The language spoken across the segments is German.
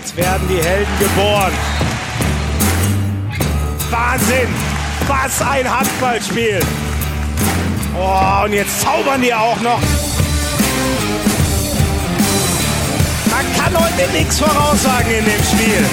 Jetzt werden die Helden geboren. Wahnsinn! Was ein Handballspiel! Oh, und jetzt zaubern die auch noch. Man kann heute nichts voraussagen in dem Spiel.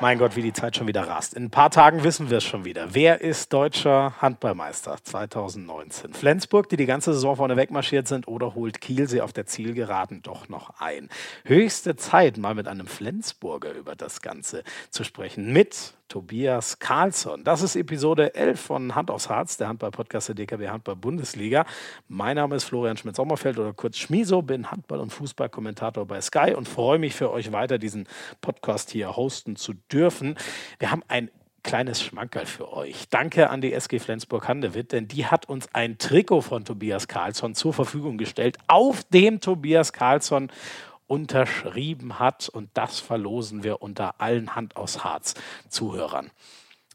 Mein Gott, wie die Zeit schon wieder rast. In ein paar Tagen wissen wir es schon wieder. Wer ist deutscher Handballmeister 2019? Flensburg, die ganze Saison vorne wegmarschiert sind, oder holt Kiel sie auf der Zielgeraden doch noch ein? Höchste Zeit, mal mit einem Flensburger über das Ganze zu sprechen. Mit Tobias Karlsson. Das ist Episode 11 von Hand aufs Herz, der Handball-Podcast der DKB-Handball-Bundesliga. Mein Name ist Florian Schmitz-Sommerfeld, oder kurz Schmiso, bin Handball- und Fußballkommentator bei Sky und freue mich für euch weiter, diesen Podcast hier hosten zu dürfen. Wir haben ein kleines Schmankerl für euch. Danke an die SG Flensburg-Handewitt, denn die hat uns ein Trikot von Tobias Karlsson zur Verfügung gestellt, auf dem Tobias Karlsson unterschrieben hat, und das verlosen wir unter allen Hand aufs Herz Zuhörern.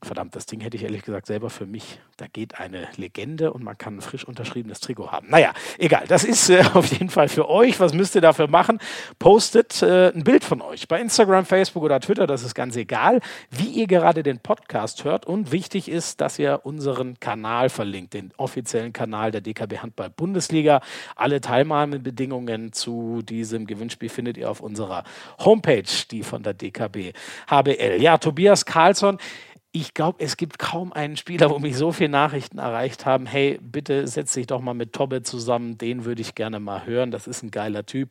Verdammt, das Ding hätte ich ehrlich gesagt selber für mich. Da geht eine Legende und man kann ein frisch unterschriebenes Trikot haben. Naja, egal. Das ist auf jeden Fall für euch. Was müsst ihr dafür machen? Postet ein Bild von euch bei Instagram, Facebook oder Twitter. Das ist ganz egal, wie ihr gerade den Podcast hört. Und wichtig ist, dass ihr unseren Kanal verlinkt, den offiziellen Kanal der DKB-Handball-Bundesliga. Alle Teilnahmebedingungen zu diesem Gewinnspiel findet ihr auf unserer Homepage, die von der DKB HBL. Ja, Tobias Karlsson. Ich glaube, es gibt kaum einen Spieler, wo mich so viele Nachrichten erreicht haben. Hey, bitte setz dich doch mal mit Tobbe zusammen. Den würde ich gerne mal hören. Das ist ein geiler Typ.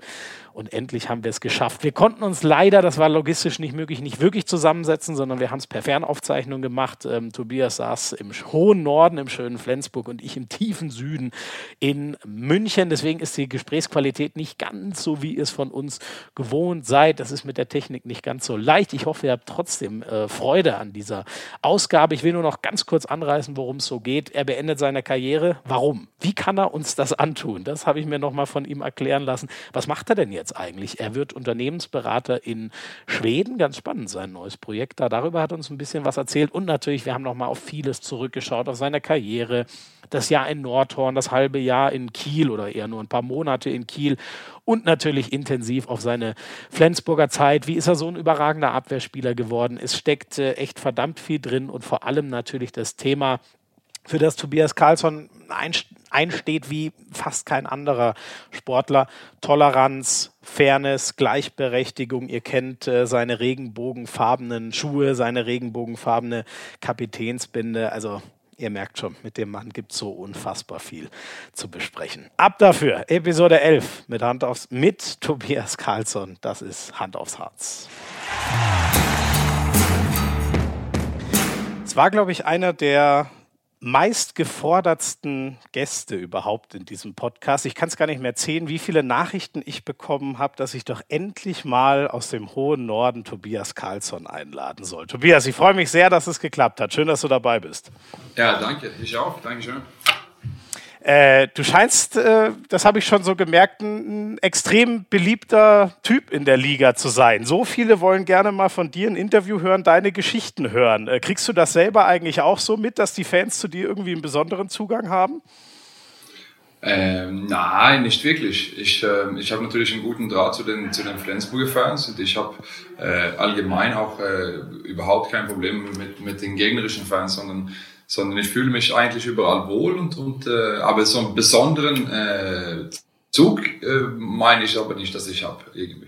Und endlich haben wir es geschafft. Wir konnten uns leider, das war logistisch nicht möglich, nicht wirklich zusammensetzen, sondern wir haben es per Fernaufzeichnung gemacht. Tobias saß im hohen Norden, im schönen Flensburg, und ich im tiefen Süden in München. Deswegen ist die Gesprächsqualität nicht ganz so, wie ihr es von uns gewohnt seid. Das ist mit der Technik nicht ganz so leicht. Ich hoffe, ihr habt trotzdem Freude an dieser Ausgabe. Ich will nur noch ganz kurz anreißen, worum es so geht. Er beendet seine Karriere. Warum? Wie kann er uns das antun? Das habe ich mir nochmal von ihm erklären lassen. Was macht er denn jetzt eigentlich? Er wird Unternehmensberater in Schweden. Ganz spannend, sein neues Projekt da. Darüber hat uns ein bisschen was erzählt. Und natürlich, wir haben nochmal auf vieles zurückgeschaut, auf seine Karriere. Das Jahr in Nordhorn, das halbe Jahr in Kiel oder eher nur ein paar Monate in Kiel. Und natürlich intensiv auf seine Flensburger Zeit. Wie ist er so ein überragender Abwehrspieler geworden? Es steckt echt verdammt viel drin und vor allem natürlich das Thema, für das Tobias Karlsson einsteht wie fast kein anderer Sportler. Toleranz, Fairness, Gleichberechtigung. Ihr kennt seine regenbogenfarbenen Schuhe, seine regenbogenfarbene Kapitänsbinde. Also ihr merkt schon, mit dem Mann gibt es so unfassbar viel zu besprechen. Ab dafür, Episode 11 mit Tobias Karlsson. Das ist Hand aufs Herz. Es war, glaube ich, einer der meistgefordertsten Gäste überhaupt in diesem Podcast. Ich kann es gar nicht mehr zählen, wie viele Nachrichten ich bekommen habe, dass ich doch endlich mal aus dem hohen Norden Tobias Karlsson einladen soll. Tobias, ich freue mich sehr, dass es geklappt hat. Schön, dass du dabei bist. Ja, danke. Ich auch. Dankeschön. Du scheinst, das habe ich schon so gemerkt, ein extrem beliebter Typ in der Liga zu sein. So viele wollen gerne mal von dir ein Interview hören, deine Geschichten hören. Kriegst du das selber eigentlich auch so mit, dass die Fans zu dir irgendwie einen besonderen Zugang haben? Nein, nicht wirklich. Ich habe natürlich einen guten Draht zu den Flensburger Fans, und ich habe allgemein auch überhaupt kein Problem mit den gegnerischen Fans, sondern ich fühle mich eigentlich überall wohl, und aber so einen besonderen Zug meine ich aber nicht, dass ich habe irgendwie.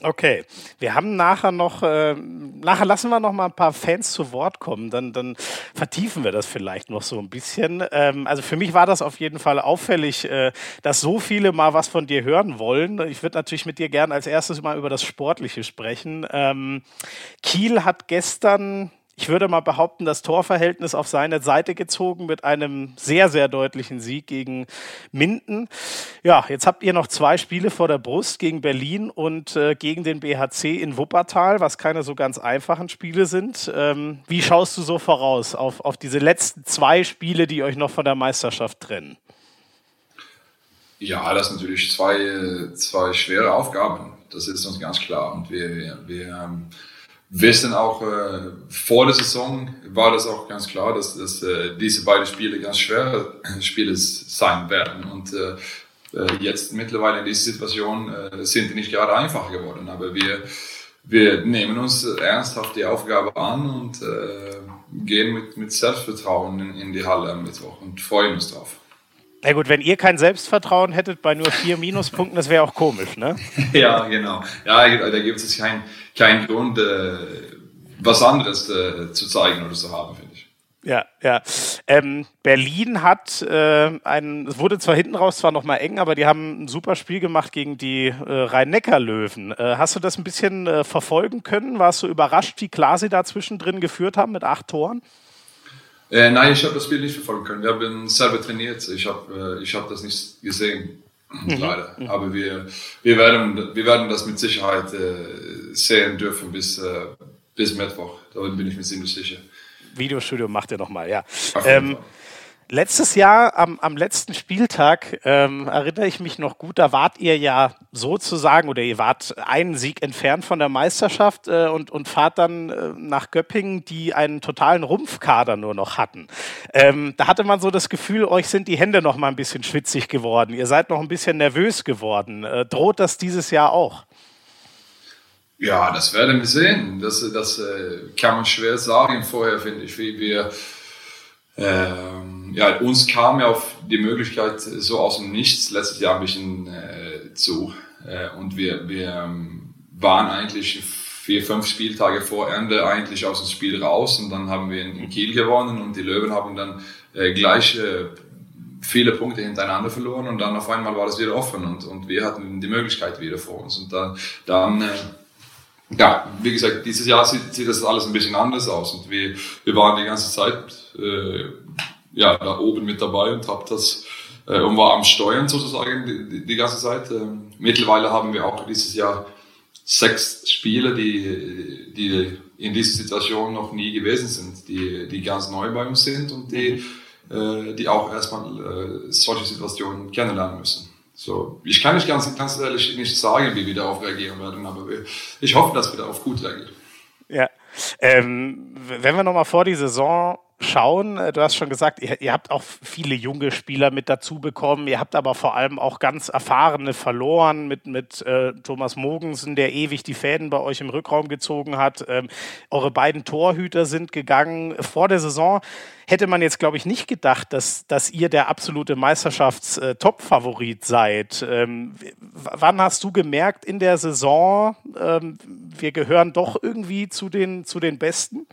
Okay, wir haben nachher lassen wir noch mal ein paar Fans zu Wort kommen, dann vertiefen wir das vielleicht noch so ein bisschen. Also für mich war das auf jeden Fall auffällig, dass so viele mal was von dir hören wollen. Ich würde natürlich mit dir gern als erstes mal über das Sportliche sprechen. Kiel hat gestern, ich würde mal behaupten, das Torverhältnis auf seine Seite gezogen mit einem sehr, sehr deutlichen Sieg gegen Minden. Ja, jetzt habt ihr noch zwei Spiele vor der Brust, gegen Berlin und gegen den BHC in Wuppertal, was keine so ganz einfachen Spiele sind. Wie schaust du so voraus auf diese letzten zwei Spiele, die euch noch von der Meisterschaft trennen? Ja, das sind natürlich zwei schwere Aufgaben. Das ist uns ganz klar. Und wir wissen auch, vor der Saison war das auch ganz klar, dass diese beiden Spiele ganz schwere Spiele sein werden. Und Jetzt mittlerweile in dieser Situation sind die nicht gerade einfacher geworden, aber wir nehmen uns ernsthaft die Aufgabe an und gehen mit Selbstvertrauen in die Halle am Mittwoch und freuen uns drauf. Na gut, wenn ihr kein Selbstvertrauen hättet bei nur 4 Minuspunkten, das wäre auch komisch, ne? Ja, genau. Ja, da gibt es keinen Grund, was anderes zu zeigen oder zu haben, finde ich. Ja, ja. Berlin hat es wurde zwar hinten raus zwar nochmal eng, aber die haben ein super Spiel gemacht gegen die Rhein-Neckar-Löwen. Hast du das ein bisschen verfolgen können? Warst du überrascht, wie klar sie da zwischendrin geführt haben mit 8 Toren? Nein, ich habe das Spiel nicht verfolgen können. Wir haben selber trainiert. Ich hab das nicht gesehen, leider. Mhm. Aber wir werden das mit Sicherheit sehen dürfen bis Mittwoch. Da bin ich mir ziemlich sicher. Videostudio macht er nochmal, ja. Letztes Jahr, am letzten Spieltag, erinnere ich mich noch gut, da wart ihr ja sozusagen, oder ihr wart einen Sieg entfernt von der Meisterschaft und fahrt dann nach Göppingen, die einen totalen Rumpfkader nur noch hatten. Da hatte man so das Gefühl, euch sind die Hände noch mal ein bisschen schwitzig geworden, ihr seid noch ein bisschen nervös geworden. Droht das dieses Jahr auch? Ja, das werden wir sehen. Das kann man schwer sagen vorher, finde ich. Wie wir, uns kam ja auf die Möglichkeit so aus dem Nichts letztes Jahr ein bisschen zu. Und wir waren eigentlich 4, 5 Spieltage vor Ende eigentlich aus dem Spiel raus. Und dann haben wir in Kiel gewonnen und die Löwen haben dann gleich viele Punkte hintereinander verloren. Und dann auf einmal war das wieder offen und wir hatten die Möglichkeit wieder vor uns. Und dann ja, wie gesagt, dieses Jahr sieht das alles ein bisschen anders aus und wir waren die ganze Zeit da oben mit dabei und hab das und war am Steuern sozusagen die ganze Zeit. Mittlerweile haben wir auch dieses Jahr 6 Spieler, die in dieser Situation noch nie gewesen sind, die ganz neu bei uns sind und die auch erstmal solche Situationen kennenlernen müssen. So, ich kann nicht ganz ehrlich nicht sagen, wie wir darauf reagieren werden, aber ich hoffe, dass wir darauf gut reagieren. Ja, wenn wir nochmal vor die Saison schauen, du hast schon gesagt, ihr habt auch viele junge Spieler mit dazu bekommen, ihr habt aber vor allem auch ganz Erfahrene verloren mit Thomas Mogensen, der ewig die Fäden bei euch im Rückraum gezogen hat. Eure beiden Torhüter sind gegangen. Vor der Saison hätte man jetzt, glaube ich, nicht gedacht, dass ihr der absolute Meisterschafts-Top-Favorit seid. Wann hast du gemerkt in der Saison, wir gehören doch irgendwie zu den Besten?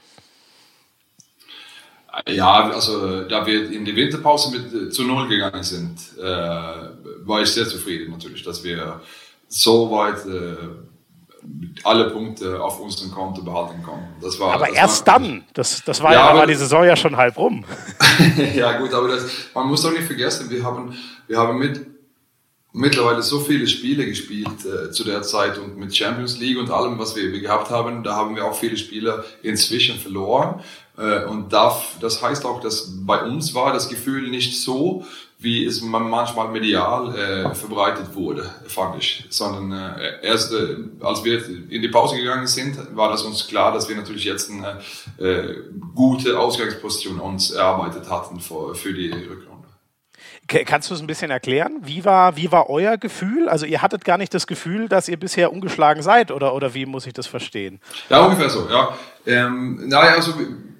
Ja, also da wir in die Winterpause mit zu 0 gegangen sind, war ich sehr zufrieden natürlich, dass wir so weit alle Punkte auf unserem Konto behalten konnten. Aber die Saison ja schon halb rum. Ja gut, aber man muss doch nicht vergessen, wir haben mittlerweile so viele Spiele gespielt zu der Zeit und mit Champions League und allem, was wir gehabt haben, da haben wir auch viele Spieler inzwischen verloren. Und das heißt auch, dass bei uns war das Gefühl nicht so, wie es manchmal medial verbreitet wurde, fand ich. Sondern erst als wir in die Pause gegangen sind, war das uns klar, dass wir natürlich jetzt eine gute Ausgangsposition uns erarbeitet hatten für die Rückrunde. Kannst du es ein bisschen erklären? Wie war euer Gefühl? Also ihr hattet gar nicht das Gefühl, dass ihr bisher ungeschlagen seid, oder wie muss ich das verstehen? Ja, ungefähr so, ja.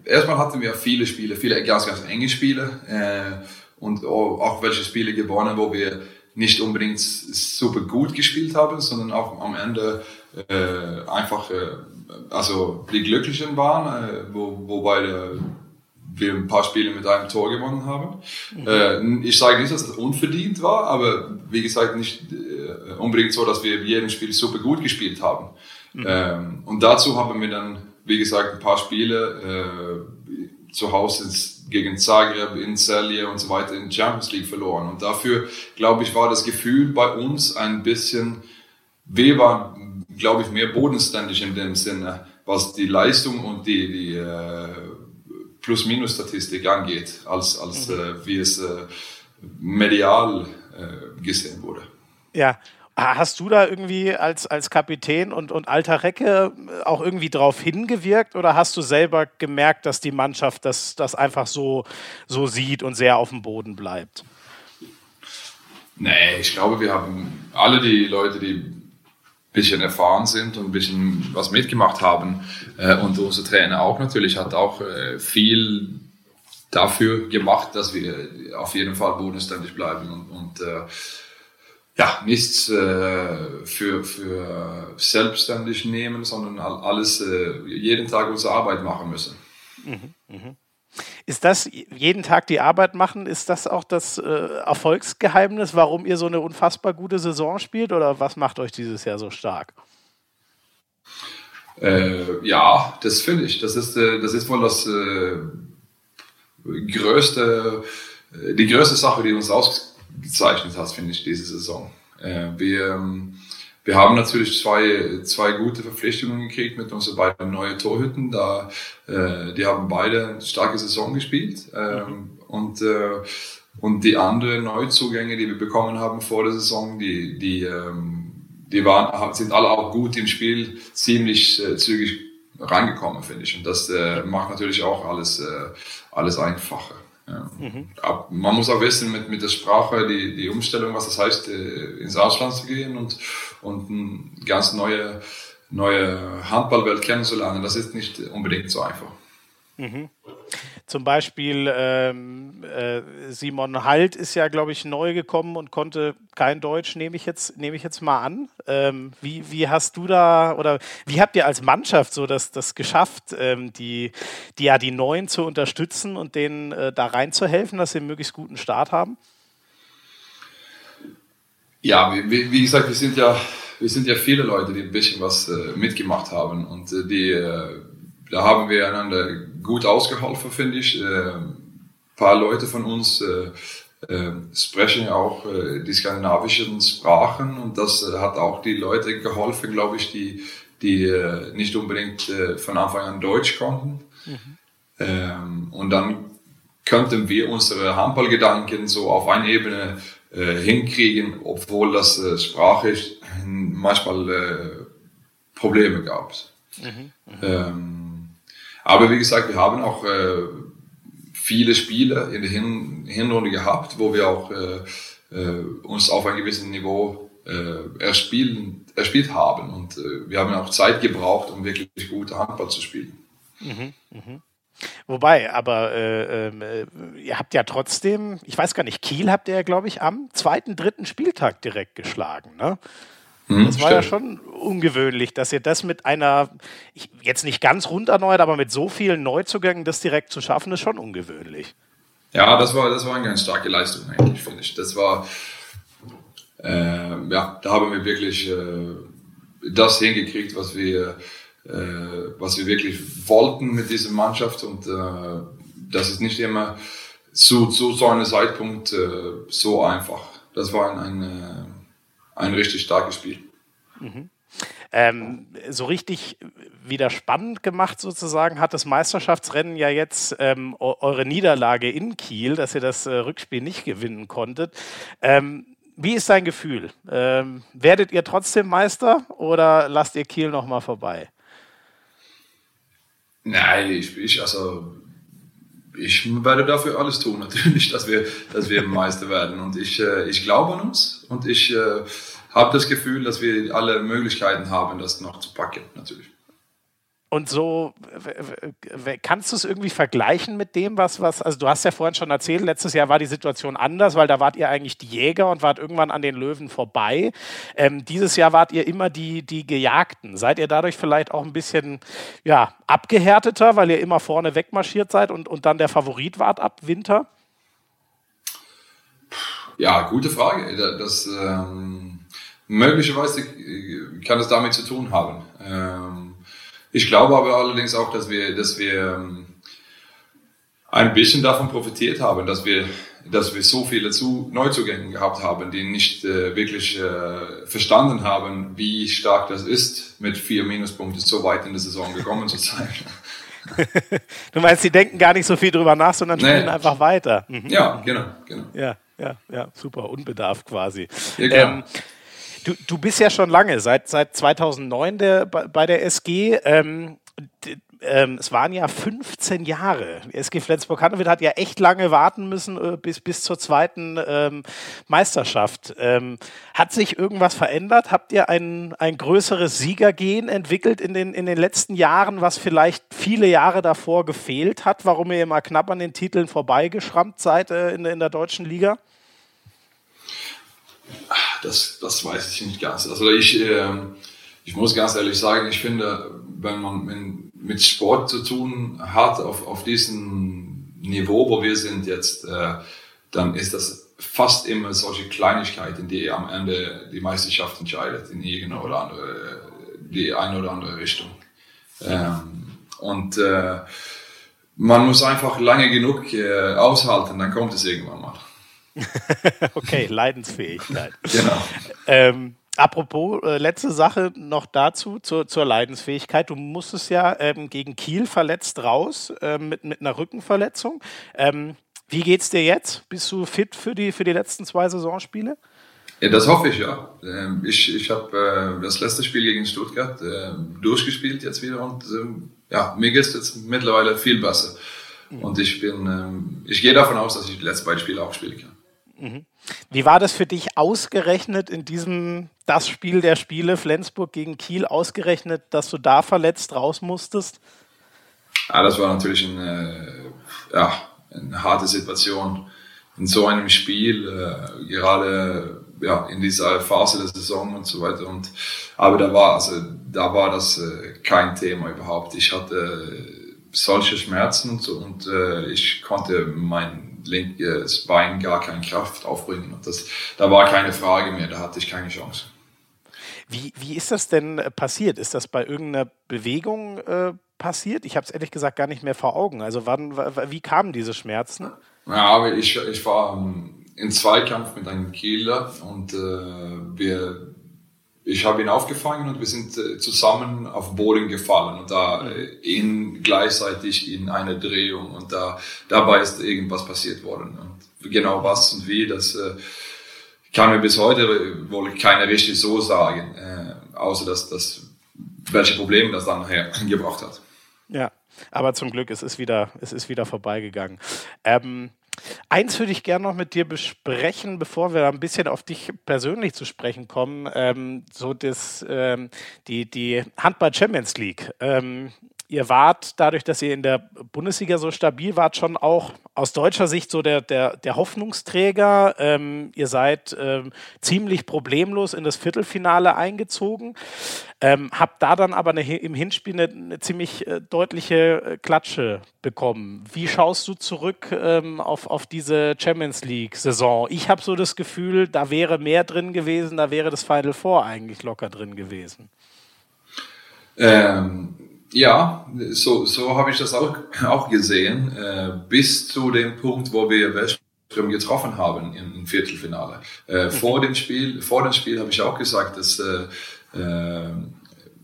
Erstmal hatten wir viele Spiele, viele ganz, ganz enge Spiele, und auch welche Spiele gewonnen, wo wir nicht unbedingt super gut gespielt haben, sondern auch am Ende die Glücklichen waren, wobei wir ein paar Spiele mit einem Tor gewonnen haben. Mhm. Ich sage nicht, dass es unverdient war, aber wie gesagt, nicht unbedingt so, dass wir jedes Spiel super gut gespielt haben. Mhm. Und dazu haben wir dann, wie gesagt, ein paar Spiele zu Hause gegen Zagreb, in Celje und so weiter in Champions League verloren. Und dafür, glaube ich, war das Gefühl bei uns ein bisschen, wir waren, glaube ich, mehr bodenständig in dem Sinne, was die Leistung und die Plus-Minus-Statistik angeht, als wie es medial gesehen wurde. Ja. Hast du da irgendwie als Kapitän und alter Recke auch irgendwie drauf hingewirkt, oder hast du selber gemerkt, dass die Mannschaft das einfach so sieht und sehr auf dem Boden bleibt? Nee, ich glaube, wir haben alle die Leute, die ein bisschen erfahren sind und ein bisschen was mitgemacht haben. Und unser Trainer auch natürlich hat auch viel dafür gemacht, dass wir auf jeden Fall bodenständig bleiben und nichts für selbstständig nehmen, sondern alles jeden Tag unsere Arbeit machen müssen. Mhm, mh. Ist das jeden Tag die Arbeit machen? Ist das auch das Erfolgsgeheimnis, warum ihr so eine unfassbar gute Saison spielt? Oder was macht euch dieses Jahr so stark? Ja, das finde ich. Das ist wohl das die größte Sache, die uns ausgezeichnet hat, finde ich, diese Saison. Wir haben natürlich zwei gute Verpflichtungen gekriegt mit unseren beiden neuen Torhütern. Die haben beide eine starke Saison gespielt. Und die anderen Neuzugänge, die wir bekommen haben vor der Saison, die sind alle auch gut im Spiel, ziemlich zügig reingekommen, finde ich. Und das macht natürlich auch alles einfacher. Ja. Mhm. Man muss auch wissen, mit der Sprache, die Umstellung, was das heißt, ins Ausland zu gehen und eine ganz neue Handballwelt kennenzulernen, das ist nicht unbedingt so einfach. Mhm. Zum Beispiel Simon Hald ist ja, glaube ich, neu gekommen und konnte kein Deutsch, nehme ich jetzt mal an. Wie hast du da oder wie habt ihr als Mannschaft so das geschafft, die Neuen zu unterstützen und denen da reinzuhelfen, dass sie einen möglichst guten Start haben? Ja, wie gesagt, wir sind ja viele Leute, die ein bisschen was mitgemacht haben und da haben wir einander gut ausgeholfen, finde ich. Paar Leute von uns sprechen auch die skandinavischen Sprachen und das hat auch die Leute geholfen, glaube ich, die nicht unbedingt von Anfang an Deutsch konnten. Mhm. Und dann könnten wir unsere Handballgedanken so auf eine Ebene hinkriegen, obwohl das sprachlich manchmal Probleme gab. Mhm. Mhm. Aber wie gesagt, wir haben auch viele Spiele in der Hinrunde gehabt, wo wir auch uns auf einem gewissen Niveau erspielt haben. Und wir haben auch Zeit gebraucht, um wirklich gute Handball zu spielen. Mhm, mh. Wobei, aber ihr habt ja trotzdem, ich weiß gar nicht, Kiel habt ihr ja, glaube ich, am 2., 3. Spieltag direkt geschlagen, ne? Das war ja schon ungewöhnlich, dass ihr das mit einer, jetzt nicht ganz rund erneuert, aber mit so vielen Neuzugängen das direkt zu schaffen, ist schon ungewöhnlich. Ja, das war eine ganz starke Leistung eigentlich, finde ich. Das war, da haben wir wirklich das hingekriegt, was wir wirklich wollten mit dieser Mannschaft und das ist nicht immer zu so einem Zeitpunkt so einfach. Das war ein richtig starkes Spiel. Mhm. So richtig wieder spannend gemacht sozusagen hat das Meisterschaftsrennen ja jetzt eure Niederlage in Kiel, dass ihr das Rückspiel nicht gewinnen konntet. Wie ist dein Gefühl? Werdet ihr trotzdem Meister oder lasst ihr Kiel nochmal vorbei? Nein, ich werde dafür alles tun, natürlich, dass wir Meister werden. Und ich glaube an uns und ich habe das Gefühl, dass wir alle Möglichkeiten haben, das noch zu packen, natürlich. Und so, kannst du es irgendwie vergleichen mit dem, also du hast ja vorhin schon erzählt, letztes Jahr war die Situation anders, weil da wart ihr eigentlich die Jäger und wart irgendwann an den Löwen vorbei. Dieses Jahr wart ihr immer die Gejagten. Seid ihr dadurch vielleicht auch ein bisschen abgehärteter, weil ihr immer vorne wegmarschiert seid und dann der Favorit wart ab Winter? Ja, gute Frage. Das möglicherweise kann es damit zu tun haben. Ich glaube aber allerdings auch, dass wir ein bisschen davon profitiert haben, dass wir so viele Neuzugänge gehabt haben, die nicht wirklich verstanden haben, wie stark das ist, mit 4 Minuspunkten so weit in der Saison gekommen zu sein. Du meinst, die denken gar nicht so viel drüber nach, sondern spielen einfach weiter. Mhm. Ja, genau. Ja, super, unbedarft quasi. Ja, genau. Du bist ja schon lange, seit 2009 bei der SG. es waren ja 15 Jahre. SG Flensburg-Handewitt hat ja echt lange warten müssen bis zur zweiten Meisterschaft. Hat sich irgendwas verändert? Habt ihr ein größeres Siegergehen entwickelt in den letzten Jahren, was vielleicht viele Jahre davor gefehlt hat? Warum ihr immer knapp an den Titeln vorbeigeschrammt seid in der deutschen Liga? Das weiß ich nicht ganz. Also ich muss ganz ehrlich sagen, ich finde, wenn man mit Sport zu tun hat, auf diesem Niveau, wo wir sind jetzt, dann ist das fast immer solche Kleinigkeiten, die am Ende die Meisterschaft entscheidet, in die eine oder andere Richtung. Und man muss einfach lange genug aushalten, dann kommt es irgendwann mal. Okay, Leidensfähigkeit. Genau. Apropos, letzte Sache noch dazu, zur Leidensfähigkeit. Du musstest ja gegen Kiel verletzt raus, mit einer Rückenverletzung. Wie geht's dir jetzt? Bist du fit für die letzten 2 Saisonspiele? Ja, das hoffe ich, ja. Ich habe das letzte Spiel gegen Stuttgart durchgespielt jetzt wieder und mir geht's jetzt mittlerweile viel besser. Und ich gehe davon aus, dass ich die letzten 2 Spiele auch spielen kann. Mhm. Wie war das für dich ausgerechnet in das Spiel der Spiele, Flensburg gegen Kiel, ausgerechnet, dass du da verletzt raus musstest? Ja, das war natürlich eine harte Situation in so einem Spiel, gerade in dieser Phase der Saison und so weiter. Aber da war das kein Thema überhaupt. Ich hatte solche Schmerzen und ich konnte mein linkes Bein gar keine Kraft aufbringen. Und da war keine Frage mehr, da hatte ich keine Chance. Wie ist das denn passiert? Ist das bei irgendeiner Bewegung passiert? Ich habe es ehrlich gesagt gar nicht mehr vor Augen. Also wie kamen diese Schmerzen? Ja, aber ich war im Zweikampf mit einem Kieler und ich habe ihn aufgefangen und wir sind zusammen auf Boden gefallen und da ihn gleichzeitig in eine Drehung und dabei ist irgendwas passiert worden. Und genau was und wie, das kann mir bis heute wohl keiner richtig so sagen, außer dass welche Probleme das dann hergebracht hat. Ja, aber zum Glück, es ist wieder vorbeigegangen. Eins würde ich gerne noch mit dir besprechen, bevor wir ein bisschen auf dich persönlich zu sprechen kommen, die Handball Champions League. Ihr wart, dadurch, dass ihr in der Bundesliga so stabil wart, schon auch aus deutscher Sicht so der Hoffnungsträger. Ihr seid ziemlich problemlos in das Viertelfinale eingezogen, habt da dann aber im Hinspiel eine ziemlich deutliche Klatsche bekommen. Wie schaust du zurück auf diese Champions League-Saison? Ich habe so das Gefühl, da wäre mehr drin gewesen, da wäre das Final Four eigentlich locker drin gewesen. Ja, so habe ich das auch gesehen, bis zu dem Punkt, wo wir Westrum getroffen haben im Viertelfinale. Vor dem Spiel habe ich auch gesagt, dass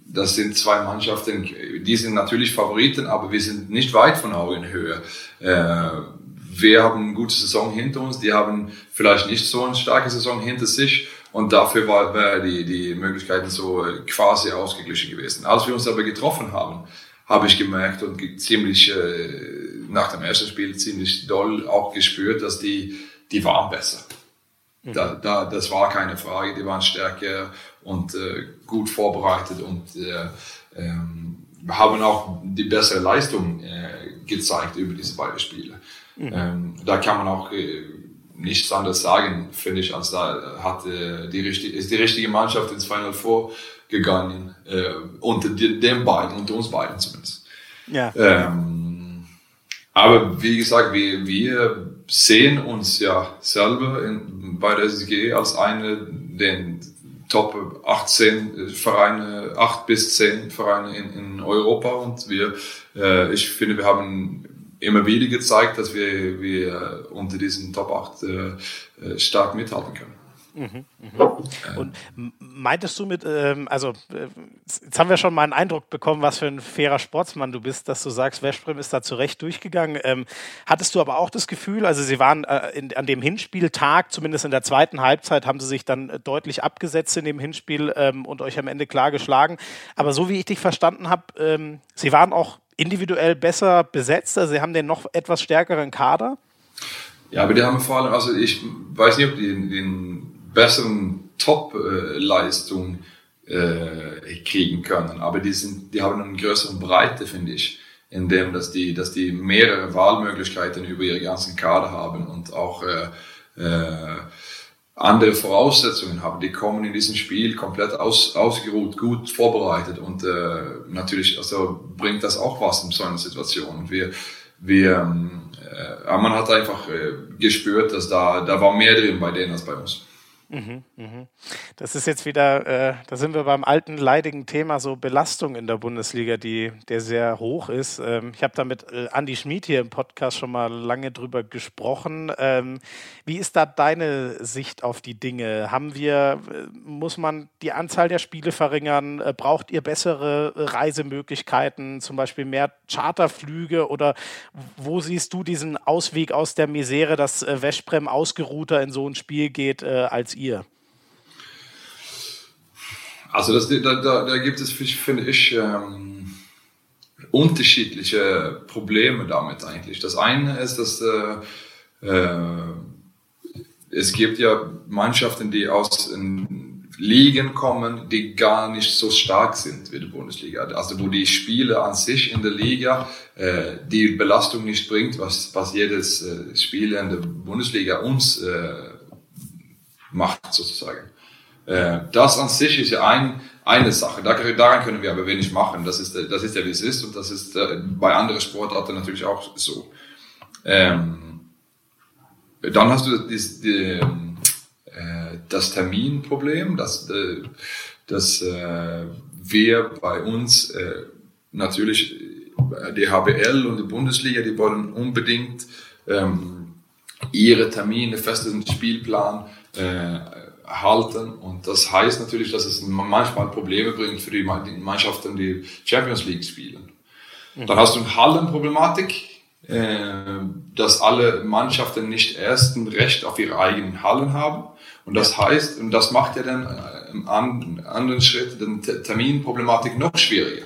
das sind 2 Mannschaften, die sind natürlich Favoriten, aber wir sind nicht weit von Augenhöhe. Wir haben eine gute Saison hinter uns, die haben vielleicht nicht so eine starke Saison hinter sich. Und dafür war die Möglichkeiten so quasi ausgeglichen gewesen. Als wir uns aber getroffen haben, habe ich gemerkt und ziemlich nach dem ersten Spiel ziemlich doll auch gespürt, dass die waren besser. Mhm. Das war keine Frage, die waren stärker und gut vorbereitet und haben auch die bessere Leistung gezeigt über diese beiden Spiele. Mhm. Da kann man auch nichts anderes sagen, finde ich, als da ist die richtige Mannschaft ins Final Four gegangen, unter uns beiden zumindest. Ja. Aber wie gesagt, wir sehen uns ja selber bei der SG als eine der Top 18 Vereine, 8 bis 10 Vereine in Europa und ich finde, wir haben immer wieder gezeigt, dass wir unter diesen Top 8 stark mithalten können. Mhm, mh. Und meintest du mit, jetzt haben wir schon mal einen Eindruck bekommen, was für ein fairer Sportsmann du bist, dass du sagst, Veszprém ist da zu Recht durchgegangen. Hattest du aber auch das Gefühl, also sie waren an dem Hinspieltag, zumindest in der zweiten Halbzeit, haben sie sich dann deutlich abgesetzt in dem Hinspiel und euch am Ende klar geschlagen. Aber so wie ich dich verstanden habe, sie waren auch individuell besser besetzt, also sie haben den noch etwas stärkeren Kader. Ja, aber die haben vor allem, also ich weiß nicht, ob die den besseren Top-Leistung kriegen können, aber die haben eine größere Breite, finde ich, indem dass die mehrere Wahlmöglichkeiten über ihre ganzen Kader haben und auch andere Voraussetzungen haben. Die kommen in diesem Spiel komplett ausgeruht, gut vorbereitet und natürlich, also bringt das auch was in so einer Situation. Und man hat einfach gespürt, dass da war mehr drin bei denen als bei uns. Mhm, mh. Das ist jetzt wieder, da sind wir beim alten leidigen Thema, so Belastung in der Bundesliga, der sehr hoch ist. Ich habe da mit Andi Schmid hier im Podcast schon mal lange drüber gesprochen. Wie ist da deine Sicht auf die Dinge? Muss man die Anzahl der Spiele verringern? Braucht ihr bessere Reisemöglichkeiten, zum Beispiel mehr Charterflüge? Oder wo siehst du diesen Ausweg aus der Misere, dass Veszprém ausgeruhter in so ein Spiel geht als ihr? Also da gibt es, finde ich, unterschiedliche Probleme damit eigentlich. Das eine ist, dass es gibt ja Mannschaften, die aus Ligen kommen, die gar nicht so stark sind wie die Bundesliga. Also wo die Spiele an sich in der Liga die Belastung nicht bringt, was jedes Spiel in der Bundesliga uns macht sozusagen. Das an sich ist ja eine Sache. Daran können wir aber wenig machen. Das ist ja wie es ist und das ist bei anderen Sportarten natürlich auch so. Dann hast du das Terminproblem, dass wir bei uns natürlich die HBL und die Bundesliga, die wollen unbedingt ihre Termine fest im Spielplan halten und das heißt natürlich, dass es manchmal Probleme bringt für die Mannschaften, die Champions League spielen. Mhm. Dann hast du eine Hallenproblematik, dass alle Mannschaften nicht erst ein Recht auf ihre eigenen Hallen haben und das heißt, und das macht ja dann im anderen Schritt die Terminproblematik noch schwieriger.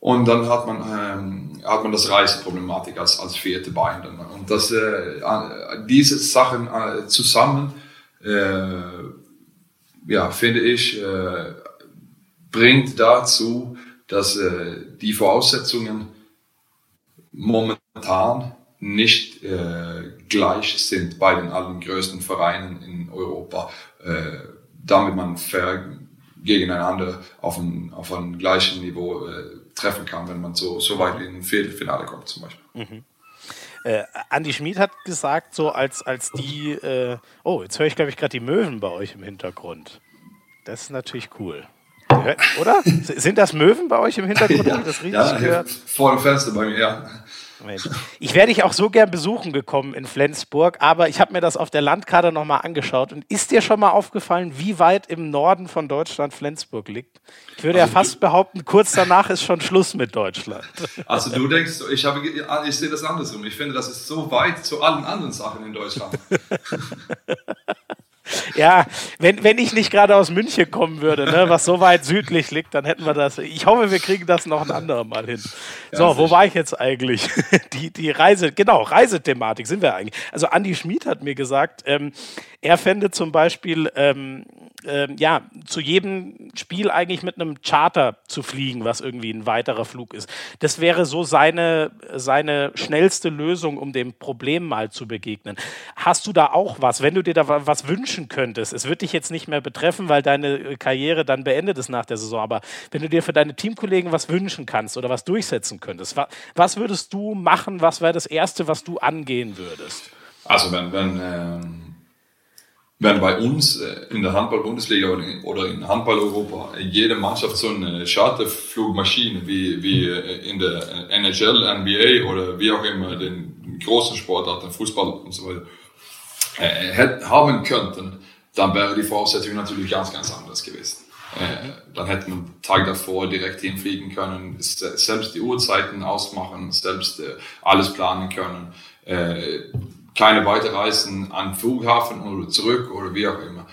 Und dann hat man das Reiseproblematik als vierte Bein. Und dass diese Sachen zusammen, finde ich, bringt dazu, dass die Voraussetzungen momentan nicht gleich sind bei den allergrößten Vereinen in Europa, damit man fair gegeneinander auf einem gleichen Niveau treffen kann, wenn man so weit in ein Viertelfinale kommt zum Beispiel. Mhm. Andi Schmid hat gesagt, so als die, jetzt höre ich, glaube ich, gerade die Möwen bei euch im Hintergrund. Das ist natürlich cool. Oder? Sind das Möwen bei euch im Hintergrund? Ja, das richtig gehört? Vor dem Fenster bei mir, ja. Mensch. Ich wäre dich auch so gern besuchen gekommen in Flensburg, aber ich habe mir das auf der Landkarte nochmal angeschaut. Und ist dir schon mal aufgefallen, wie weit im Norden von Deutschland Flensburg liegt? Ich würde fast behaupten, kurz danach ist schon Schluss mit Deutschland. Also du denkst, ich sehe das andersrum. Ich finde, das ist so weit zu allen anderen Sachen in Deutschland. Ja, wenn ich nicht gerade aus München kommen würde, ne, was so weit südlich liegt, dann hätten wir das. Ich hoffe, wir kriegen das noch ein anderes Mal hin. So, wo war ich jetzt eigentlich? Die Reise, genau, Reisethematik sind wir eigentlich. Also Andi Schmid hat mir gesagt, er fände zum Beispiel, zu jedem Spiel eigentlich mit einem Charter zu fliegen, was irgendwie ein weiterer Flug ist. Das wäre so seine schnellste Lösung, um dem Problem mal zu begegnen. Hast du da auch was, wenn du dir da was wünschen könntest? Es wird dich jetzt nicht mehr betreffen, weil deine Karriere dann beendet ist nach der Saison, aber wenn du dir für deine Teamkollegen was wünschen kannst oder was durchsetzen könntest, was würdest du machen, was wäre das Erste, was du angehen würdest? Also wenn bei uns in der Handball-Bundesliga oder in Handball-Europa jede Mannschaft so eine Charterflugmaschine wie in der NHL, NBA oder wie auch immer, den großen Sportarten, Fußball und so weiter, haben könnten, dann wäre die Voraussetzung natürlich ganz, ganz anders gewesen. Dann hätte man einen Tag davor direkt hinfliegen können, selbst die Uhrzeiten ausmachen, selbst alles planen können, keine Weiterreisen an Flughafen oder zurück oder wie auch immer.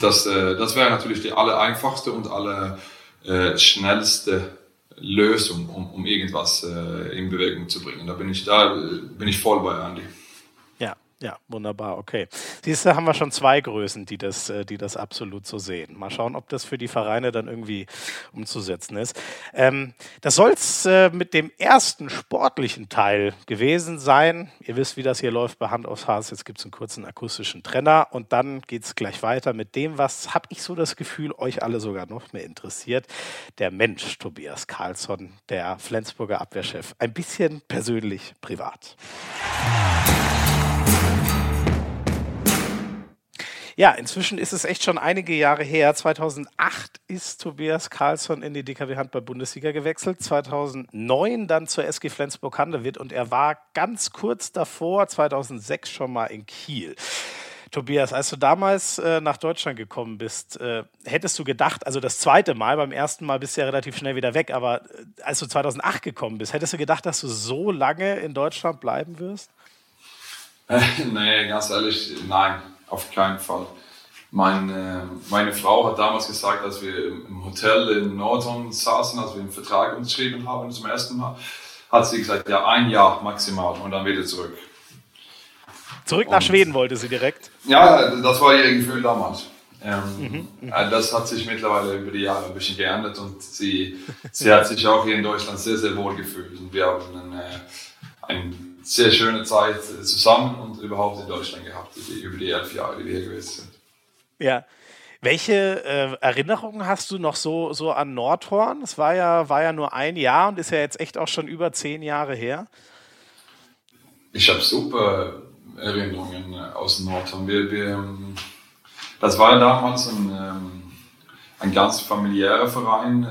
Das wäre natürlich die allereinfachste und allerschnellste Lösung, um irgendwas in Bewegung zu bringen. Da bin ich voll bei Andi. Ja, wunderbar, okay. Siehst du, haben wir schon zwei Größen, die das absolut so sehen. Mal schauen, ob das für die Vereine dann irgendwie umzusetzen ist. Das soll es mit dem ersten sportlichen Teil gewesen sein. Ihr wisst, wie das hier läuft bei Hand aufs Herz. Jetzt gibt es einen kurzen akustischen Trenner und dann geht es gleich weiter mit dem, was, habe ich so das Gefühl, euch alle sogar noch mehr interessiert. Der Mensch Tobias Karlsson, der Flensburger Abwehrchef. Ein bisschen persönlich, privat. Ja, inzwischen ist es echt schon einige Jahre her. 2008 ist Tobias Karlsson in die DKB-Handball-Bundesliga gewechselt, 2009 dann zur SG Flensburg-Handewitt und er war ganz kurz davor, 2006 schon mal in Kiel. Tobias, als du damals nach Deutschland gekommen bist, hättest du gedacht, also das zweite Mal, beim ersten Mal bist du ja relativ schnell wieder weg, aber als du 2008 gekommen bist, hättest du gedacht, dass du so lange in Deutschland bleiben wirst? Nee, ganz ehrlich, nein. Auf keinen Fall. Meine Frau hat damals gesagt, als wir im Hotel in Nordhorn saßen, als wir einen Vertrag unterschrieben haben zum ersten Mal, hat sie gesagt, ja, ein Jahr maximal und dann wieder zurück. Zurück nach Schweden wollte sie direkt? Ja, das war ihr Gefühl damals. Das hat sich mittlerweile über die Jahre ein bisschen geändert und sie hat sich auch hier in Deutschland sehr, sehr wohl gefühlt. Und wir haben eine sehr schöne Zeit zusammen und überhaupt in Deutschland gehabt, über die 11 Jahre, die wir hier gewesen sind. Ja. Welche Erinnerungen hast du noch so an Nordhorn? Das war ja nur ein Jahr und ist ja jetzt echt auch schon über 10 Jahre her. Ich habe super Erinnerungen aus Nordhorn. Das war ja damals ein ganz familiärer Verein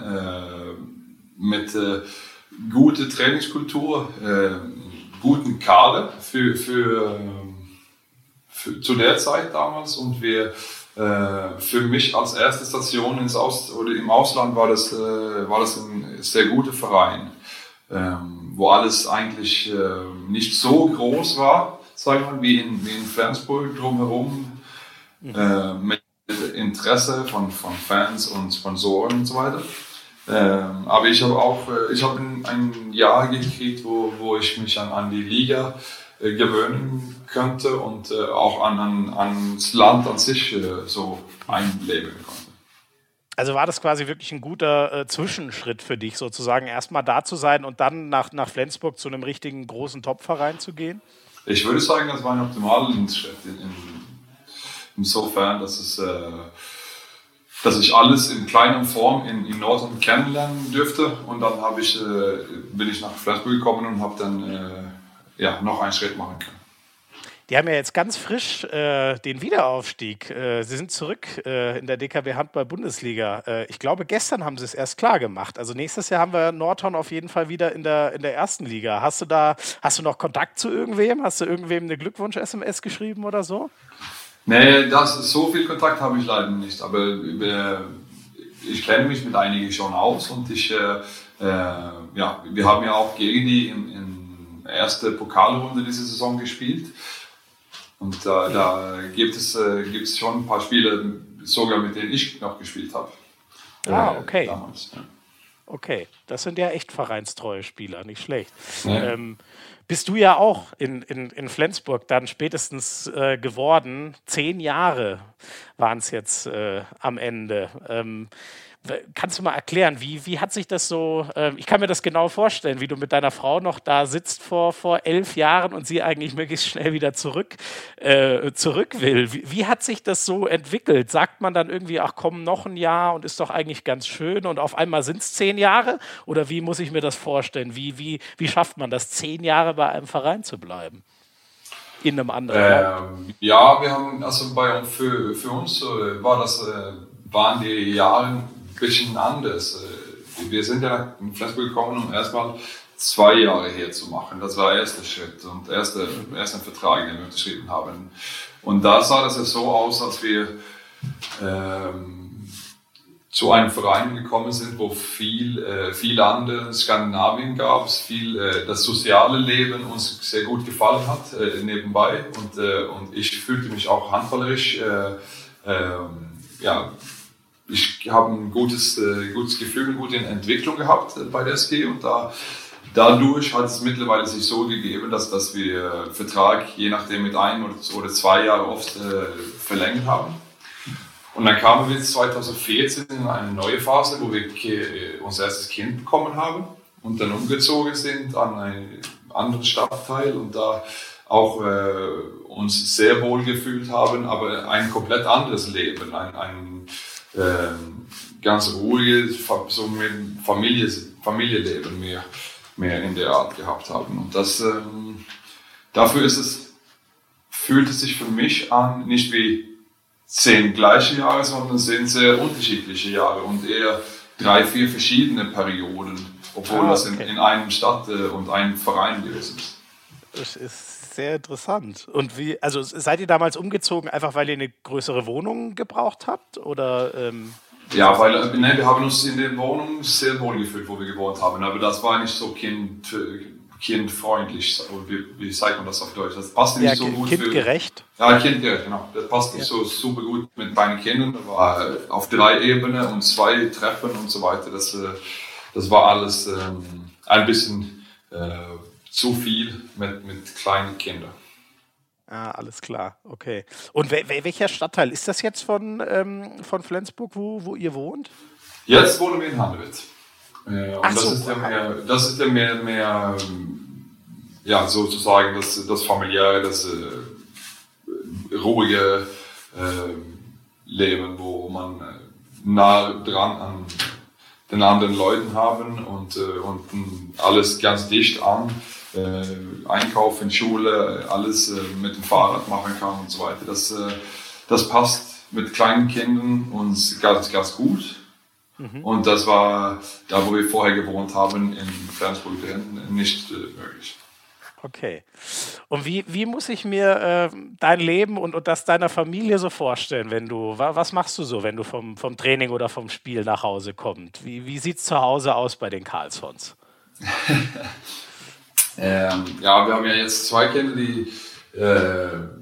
mit guter Trainingskultur, guten Kader für zu der Zeit damals und wir für mich als erste Station im Ausland war das ein sehr guter Verein, wo alles eigentlich nicht so groß war, sag ich mal, wie in Flensburg drumherum, mit Interesse von Fans und Sponsoren und so weiter. Aber ich habe ein Jahr gekriegt, wo ich mich an die Liga gewöhnen könnte und auch ans Land an sich so einleben konnte. Also war das quasi wirklich ein guter Zwischenschritt für dich sozusagen, erstmal da zu sein und dann nach Flensburg zu einem richtigen großen Topverein zu gehen? Ich würde sagen, das war ein optimaler Schritt insofern, dass ich alles in kleiner Form in Nordhorn kennenlernen dürfte und dann bin ich nach Flensburg gekommen und habe dann noch einen Schritt machen können. Die haben ja jetzt ganz frisch den Wiederaufstieg. Sie sind zurück in der DKB-Handball-Bundesliga. Ich glaube, gestern haben sie es erst klar gemacht. Also nächstes Jahr haben wir Nordhorn auf jeden Fall wieder in der ersten Liga. Hast du noch Kontakt zu irgendwem? Hast du irgendwem eine Glückwunsch-SMS geschrieben oder so? Nee, so viel Kontakt habe ich leider nicht, aber ich kenne mich mit einigen schon aus und wir haben ja auch gegen die in erste Pokalrunde diese Saison gespielt und da gibt es schon ein paar Spiele, sogar mit denen ich noch gespielt habe. Ah, okay. Damals, ja. Okay, das sind ja echt vereinstreue Spieler, nicht schlecht. Nee. Bist du ja auch in Flensburg dann spätestens geworden. 10 Jahre waren es jetzt am Ende. Kannst du mal erklären, wie hat sich das so, ich kann mir das genau vorstellen, wie du mit deiner Frau noch da sitzt vor 11 Jahren und sie eigentlich möglichst schnell wieder zurück will. Wie hat sich das so entwickelt? Sagt man dann irgendwie, ach komm, noch ein Jahr und ist doch eigentlich ganz schön und auf einmal sind es 10 Jahre? Oder wie muss ich mir das vorstellen? Wie schafft man das, 10 Jahre bei einem Verein zu bleiben? In einem anderen Land? Ja, wir haben, also für uns waren die Jahre ein bisschen anders. Wir sind ja nach Flensburg gekommen, um erstmal 2 Jahre her zu machen. Das war der erste Schritt und ersten Vertrag, den wir unterschrieben haben. Und da sah das ja so aus, als wir zu einem Verein gekommen sind, wo viel andere Skandinavien gab, das soziale Leben uns sehr gut gefallen hat nebenbei. Und ich fühlte mich auch handballerisch, ich habe ein gutes Gefühl, eine gute Entwicklung gehabt bei der SG und dadurch hat es mittlerweile sich so gegeben, dass wir Vertrag je nachdem mit 1 oder 2 Jahren oft verlängert haben. Und dann kamen wir 2014 in eine neue Phase, wo wir unser erstes Kind bekommen haben und dann umgezogen sind an einen anderen Stadtteil und da auch uns sehr wohl gefühlt haben, aber ein komplett anderes Leben, ein ganz ruhiges, so mit Familienleben mehr in der Art gehabt haben. Und das dafür fühlt es sich für mich an, nicht wie 10 gleiche Jahre, sondern sind sehr unterschiedliche Jahre und eher 3, 4 verschiedene Perioden, obwohl das in einem Stadt und einem Verein gewesen ist. Das ist sehr interessant. Und seid ihr damals umgezogen, einfach weil ihr eine größere Wohnung gebraucht habt? Oder, ja, wir haben uns in der Wohnung sehr wohl gefühlt, wo wir gewohnt haben, aber das war nicht so kindfreundlich, wie sagt man das auf Deutsch? Das passt nicht so gut. Kindgerecht? Ja, kindgerecht, genau. Das passt nicht so super gut mit meinen Kindern. Das war auf 3 Ebenen und 2 Treppen und so weiter. Das war alles ein bisschen zu viel mit kleinen Kindern. Ah, alles klar, okay. Und welcher Stadtteil ist das jetzt von Flensburg, wo ihr wohnt? Jetzt wohnen wir in Hanwitz. Und das ist ja mehr ja, sozusagen das familiäre, das ruhige Leben, wo man nah dran an den anderen Leuten haben und alles ganz dicht an, einkaufen, Schule, alles mit dem Fahrrad machen kann und so weiter. Das passt mit kleinen Kindern uns ganz, ganz gut. Mhm. Und das war da, wo wir vorher gewohnt haben, in Flensburg, nicht möglich. Okay. Und wie muss ich mir dein Leben und das deiner Familie so vorstellen, wenn du, was machst du so, wenn du vom Training oder vom Spiel nach Hause kommst? Wie sieht es zu Hause aus bei den Karlssons? Ja, wir haben ja jetzt 2 Kinder, die 5,5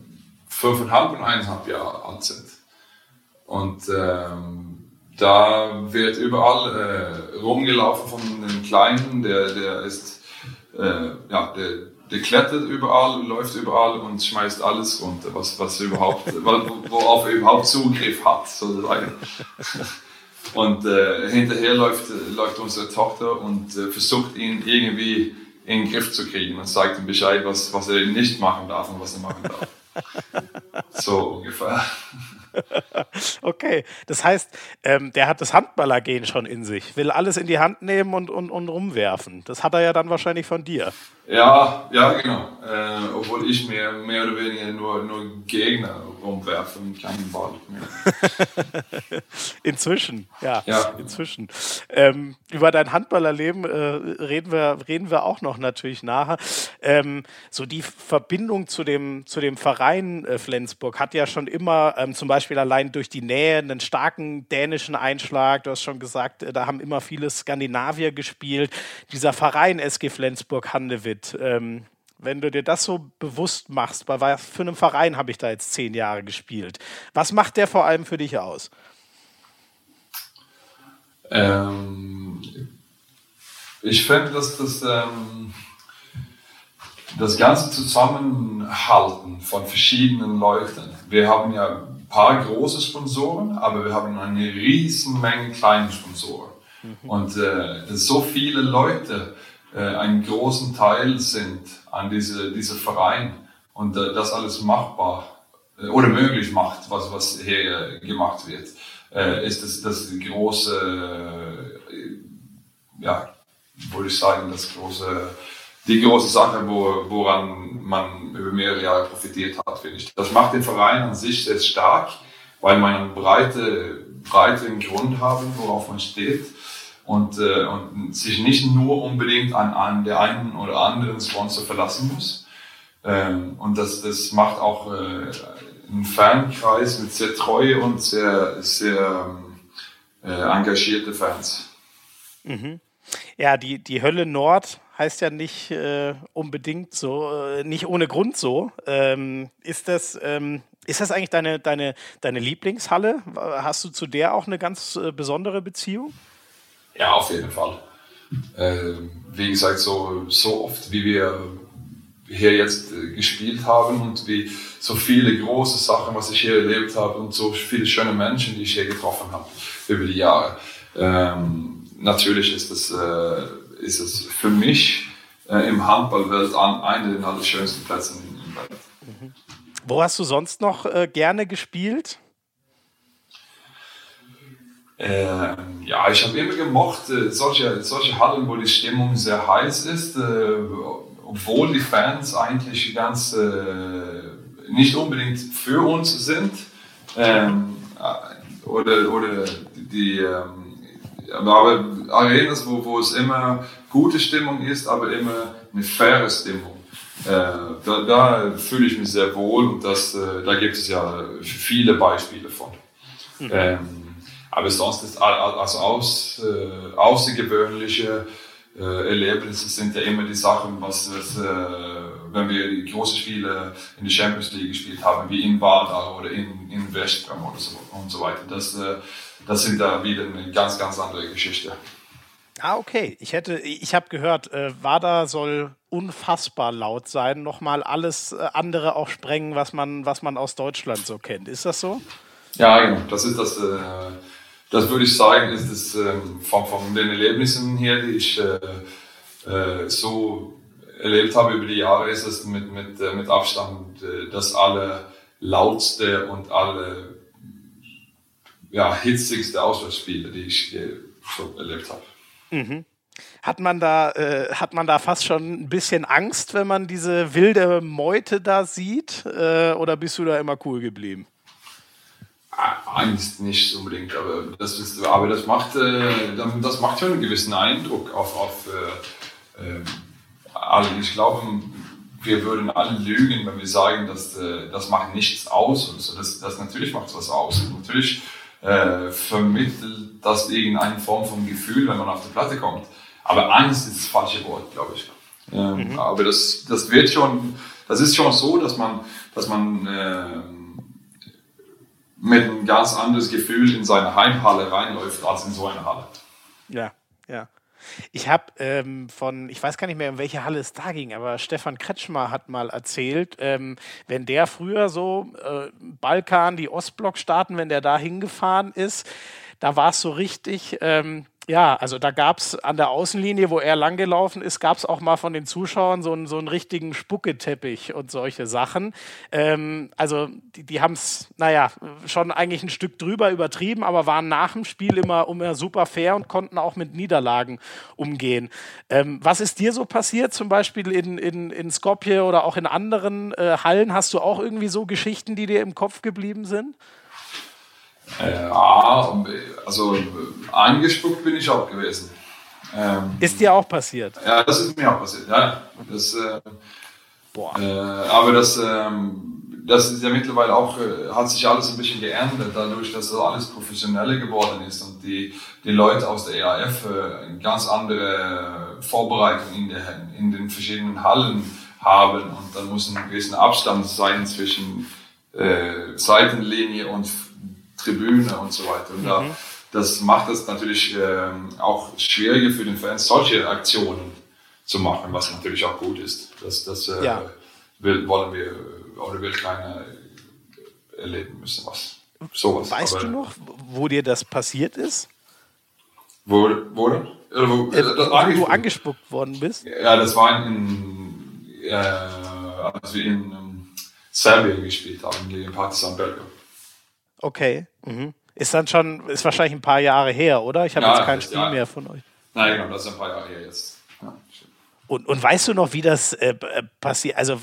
und 1,5 Jahre alt sind. Und da wird überall rumgelaufen von dem Kleinen, der ist, der klettert überall, läuft überall und schmeißt alles runter, was überhaupt, worauf er überhaupt Zugriff hat, sozusagen. Und hinterher läuft unsere Tochter und versucht ihn irgendwie in den Griff zu kriegen und sagt ihm Bescheid, was er nicht machen darf und was er machen darf. So ungefähr. Okay, das heißt, der hat das Handballergehen schon in sich, will alles in die Hand nehmen und rumwerfen. Das hat er ja dann wahrscheinlich von dir. Ja, genau. Obwohl ich mir mehr oder weniger nur Gegner rumwerfe und keinen Ball mehr. Inzwischen, ja. Inzwischen. Über dein Handballerleben reden wir auch noch natürlich nachher. So die Verbindung zu dem Verein Flensburg hat ja schon immer zum Beispiel allein durch die Nähe einen starken dänischen Einschlag. Du hast schon gesagt, da haben immer viele Skandinavier gespielt. Dieser Verein SG Flensburg-Handewitt, wenn du dir das so bewusst machst, bei was für einem Verein habe ich da jetzt 10 Jahre gespielt? Was macht der vor allem für dich aus? Ich finde, dass das ganze Zusammenhalten von verschiedenen Leuten, wir haben ja ein paar große Sponsoren, aber wir haben eine riesen Menge kleiner Sponsoren. Mhm. Und dass so viele Leute einen großen Teil sind an diese Verein und das alles machbar oder möglich macht, was hier gemacht wird, ist das große, würde ich sagen, die große Sache, woran man über mehrere Jahre profitiert hat, finde ich. Das macht den Verein an sich sehr stark, weil man einen breiten Grund haben, worauf man steht. und sich nicht nur unbedingt an der einen oder anderen Sponsor verlassen muss. Und das macht auch einen Fankreis mit sehr treue und sehr engagierte Fans. Mhm. Ja, die Hölle Nord heißt ja nicht unbedingt so, nicht ohne Grund so. Ist das eigentlich deine Lieblingshalle? Hast du zu der auch eine ganz besondere Beziehung? Ja, auf jeden Fall. Wie gesagt, so oft, wie wir hier jetzt gespielt haben und wie so viele große Sachen, was ich hier erlebt habe und so viele schöne Menschen, die ich hier getroffen habe über die Jahre. Natürlich ist es für mich im Handballwelt eine der schönsten Plätze in Welt. Mhm. Wo hast du sonst noch gerne gespielt? Ja, ich habe immer gemocht, solche Hallen, wo die Stimmung sehr heiß ist, obwohl die Fans eigentlich ganz nicht unbedingt für uns sind oder die aber Arenas, wo es immer gute Stimmung ist, aber immer eine faire Stimmung. Da fühle ich mich sehr wohl und da gibt es ja viele Beispiele von. Mhm. Aber sonst ist also außergewöhnliche Erlebnisse sind ja immer die Sachen, wenn wir die großen Spiele in der Champions League gespielt haben, wie in Vardar oder in Westbrem oder so und so weiter. Das sind da wieder eine ganz, ganz andere Geschichte. Ah, okay. Ich habe gehört, Vardar soll unfassbar laut sein, nochmal alles andere auch sprengen, was man aus Deutschland so kennt. Ist das so? Ja, genau. Das würde ich sagen, ist das von den Erlebnissen her, die ich so erlebt habe über die Jahre, ist es mit Abstand das allerlautste und hitzigste Auswärtsspiele, die ich schon erlebt habe. Mhm. Hat man da fast schon ein bisschen Angst, wenn man diese wilde Meute da sieht? Oder bist du da immer cool geblieben? Angst nicht unbedingt, aber das macht schon einen gewissen Eindruck auf alle. Ich glaube, wir würden alle lügen, wenn wir sagen, dass das macht nichts aus und so. Das natürlich macht was aus. Und natürlich vermittelt das irgendeine Form von Gefühl, wenn man auf die Platte kommt. Aber Angst ist das falsche Wort, glaube ich. Aber das wird schon, das ist schon so, dass man mit einem ganz anderes Gefühl in seine Heimhalle reinläuft als in so eine Halle. Ja, ja. Ich habe ich weiß gar nicht mehr, in welche Halle es da ging, aber Stefan Kretschmar hat mal erzählt, wenn der früher so Balkan, die Ostblockstaaten, wenn der da hingefahren ist, da war es so richtig, also da gab es an der Außenlinie, wo er langgelaufen ist, gab es auch mal von den Zuschauern so einen richtigen Spucketeppich und solche Sachen. Also die haben es, schon eigentlich ein Stück drüber übertrieben, aber waren nach dem Spiel immer super fair und konnten auch mit Niederlagen umgehen. Was ist dir so passiert, zum Beispiel in Skopje oder auch in anderen Hallen? Hast du auch irgendwie so Geschichten, die dir im Kopf geblieben sind? Ja, also angespuckt bin ich auch gewesen. Ist dir auch passiert? Ja, das ist mir auch passiert. Ja. Das ist ja mittlerweile auch, hat sich alles ein bisschen geändert, dadurch, dass das alles professioneller geworden ist und die Leute aus der EAF eine ganz andere Vorbereitung in den verschiedenen Hallen haben und dann muss ein gewisser Abstand sein zwischen Seitenlinie und Tribüne und so weiter. Und das macht es natürlich auch schwieriger für den Fans, solche Aktionen zu machen, was natürlich auch gut ist. Das will keiner erleben müssen. Weißt du noch, wo dir das passiert ist? Wo du angespuckt worden bist? Ja, das war als wir in Serbien gespielt haben, gegen Partizan Belgrad. Okay. Mhm. Ist wahrscheinlich ein paar Jahre her, oder? Ich habe jetzt kein Spiel mehr von euch. Nein, genau, das ist ein paar Jahre her jetzt. Ja, Und weißt du noch, wie das passiert? Also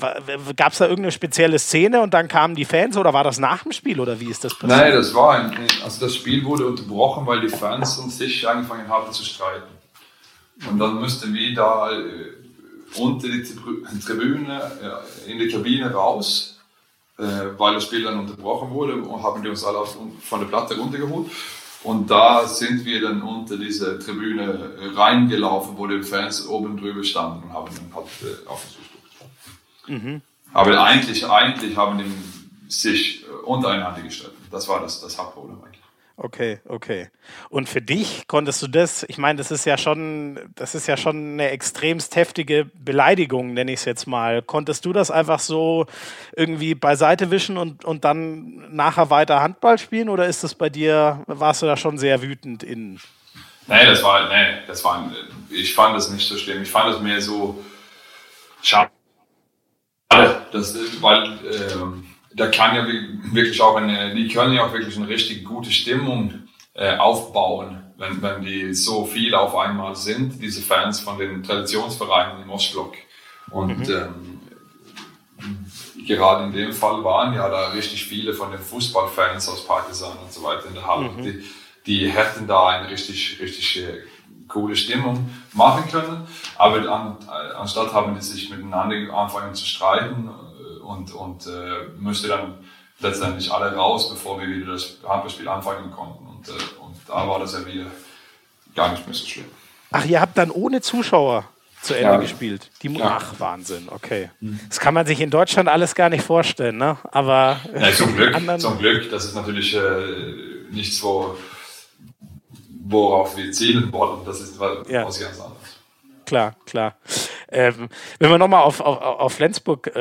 gab es da irgendeine spezielle Szene und dann kamen die Fans oder war das nach dem Spiel oder wie ist das passiert? Nein, das war das Spiel wurde unterbrochen, weil die Fans um sich angefangen haben zu streiten. Und dann mussten wir da unter die Tribüne in die Kabine raus, weil das Spiel dann unterbrochen wurde und haben die uns alle von der Platte runtergeholt. Und da sind wir dann unter diese Tribüne reingelaufen, wo die Fans oben drüber standen und haben dann auf uns geguckt. Mhm. Aber eigentlich haben die sich untereinander gestritten. Das war das Hauptproblem eigentlich. Okay. Und für dich konntest du das, ich meine, das ist ja schon eine extremst heftige Beleidigung, nenne ich es jetzt mal. Konntest du das einfach so irgendwie beiseite wischen und dann nachher weiter Handball spielen oder ist das bei dir, warst du da schon sehr wütend innen? Nee, ich fand das nicht so schlimm. Ich fand das mehr so schade, weil da kann ja wirklich auch die können ja auch wirklich eine richtig gute Stimmung aufbauen, wenn die so viel auf einmal sind, diese Fans von den Traditionsvereinen im Ostblock. Und gerade in dem Fall waren ja da richtig viele von den Fußballfans aus Partizan und so weiter in der Halle. Die hätten da eine richtig coole Stimmung machen können, aber anstatt haben die sich miteinander anfangen zu streiten, und müsste dann letztendlich alle raus, bevor wir wieder das Handballspiel anfangen konnten. Und da war das ja wieder gar nicht mehr so schlimm. Ach, ihr habt dann ohne Zuschauer zu Ende gespielt? Ja. Ach, Wahnsinn, okay. Das kann man sich in Deutschland alles gar nicht vorstellen, ne? Aber zum Glück, das ist natürlich nichts, worauf wir zielen wollen. Das ist was ganz anderes. Klar. Wenn wir nochmal auf Flensburg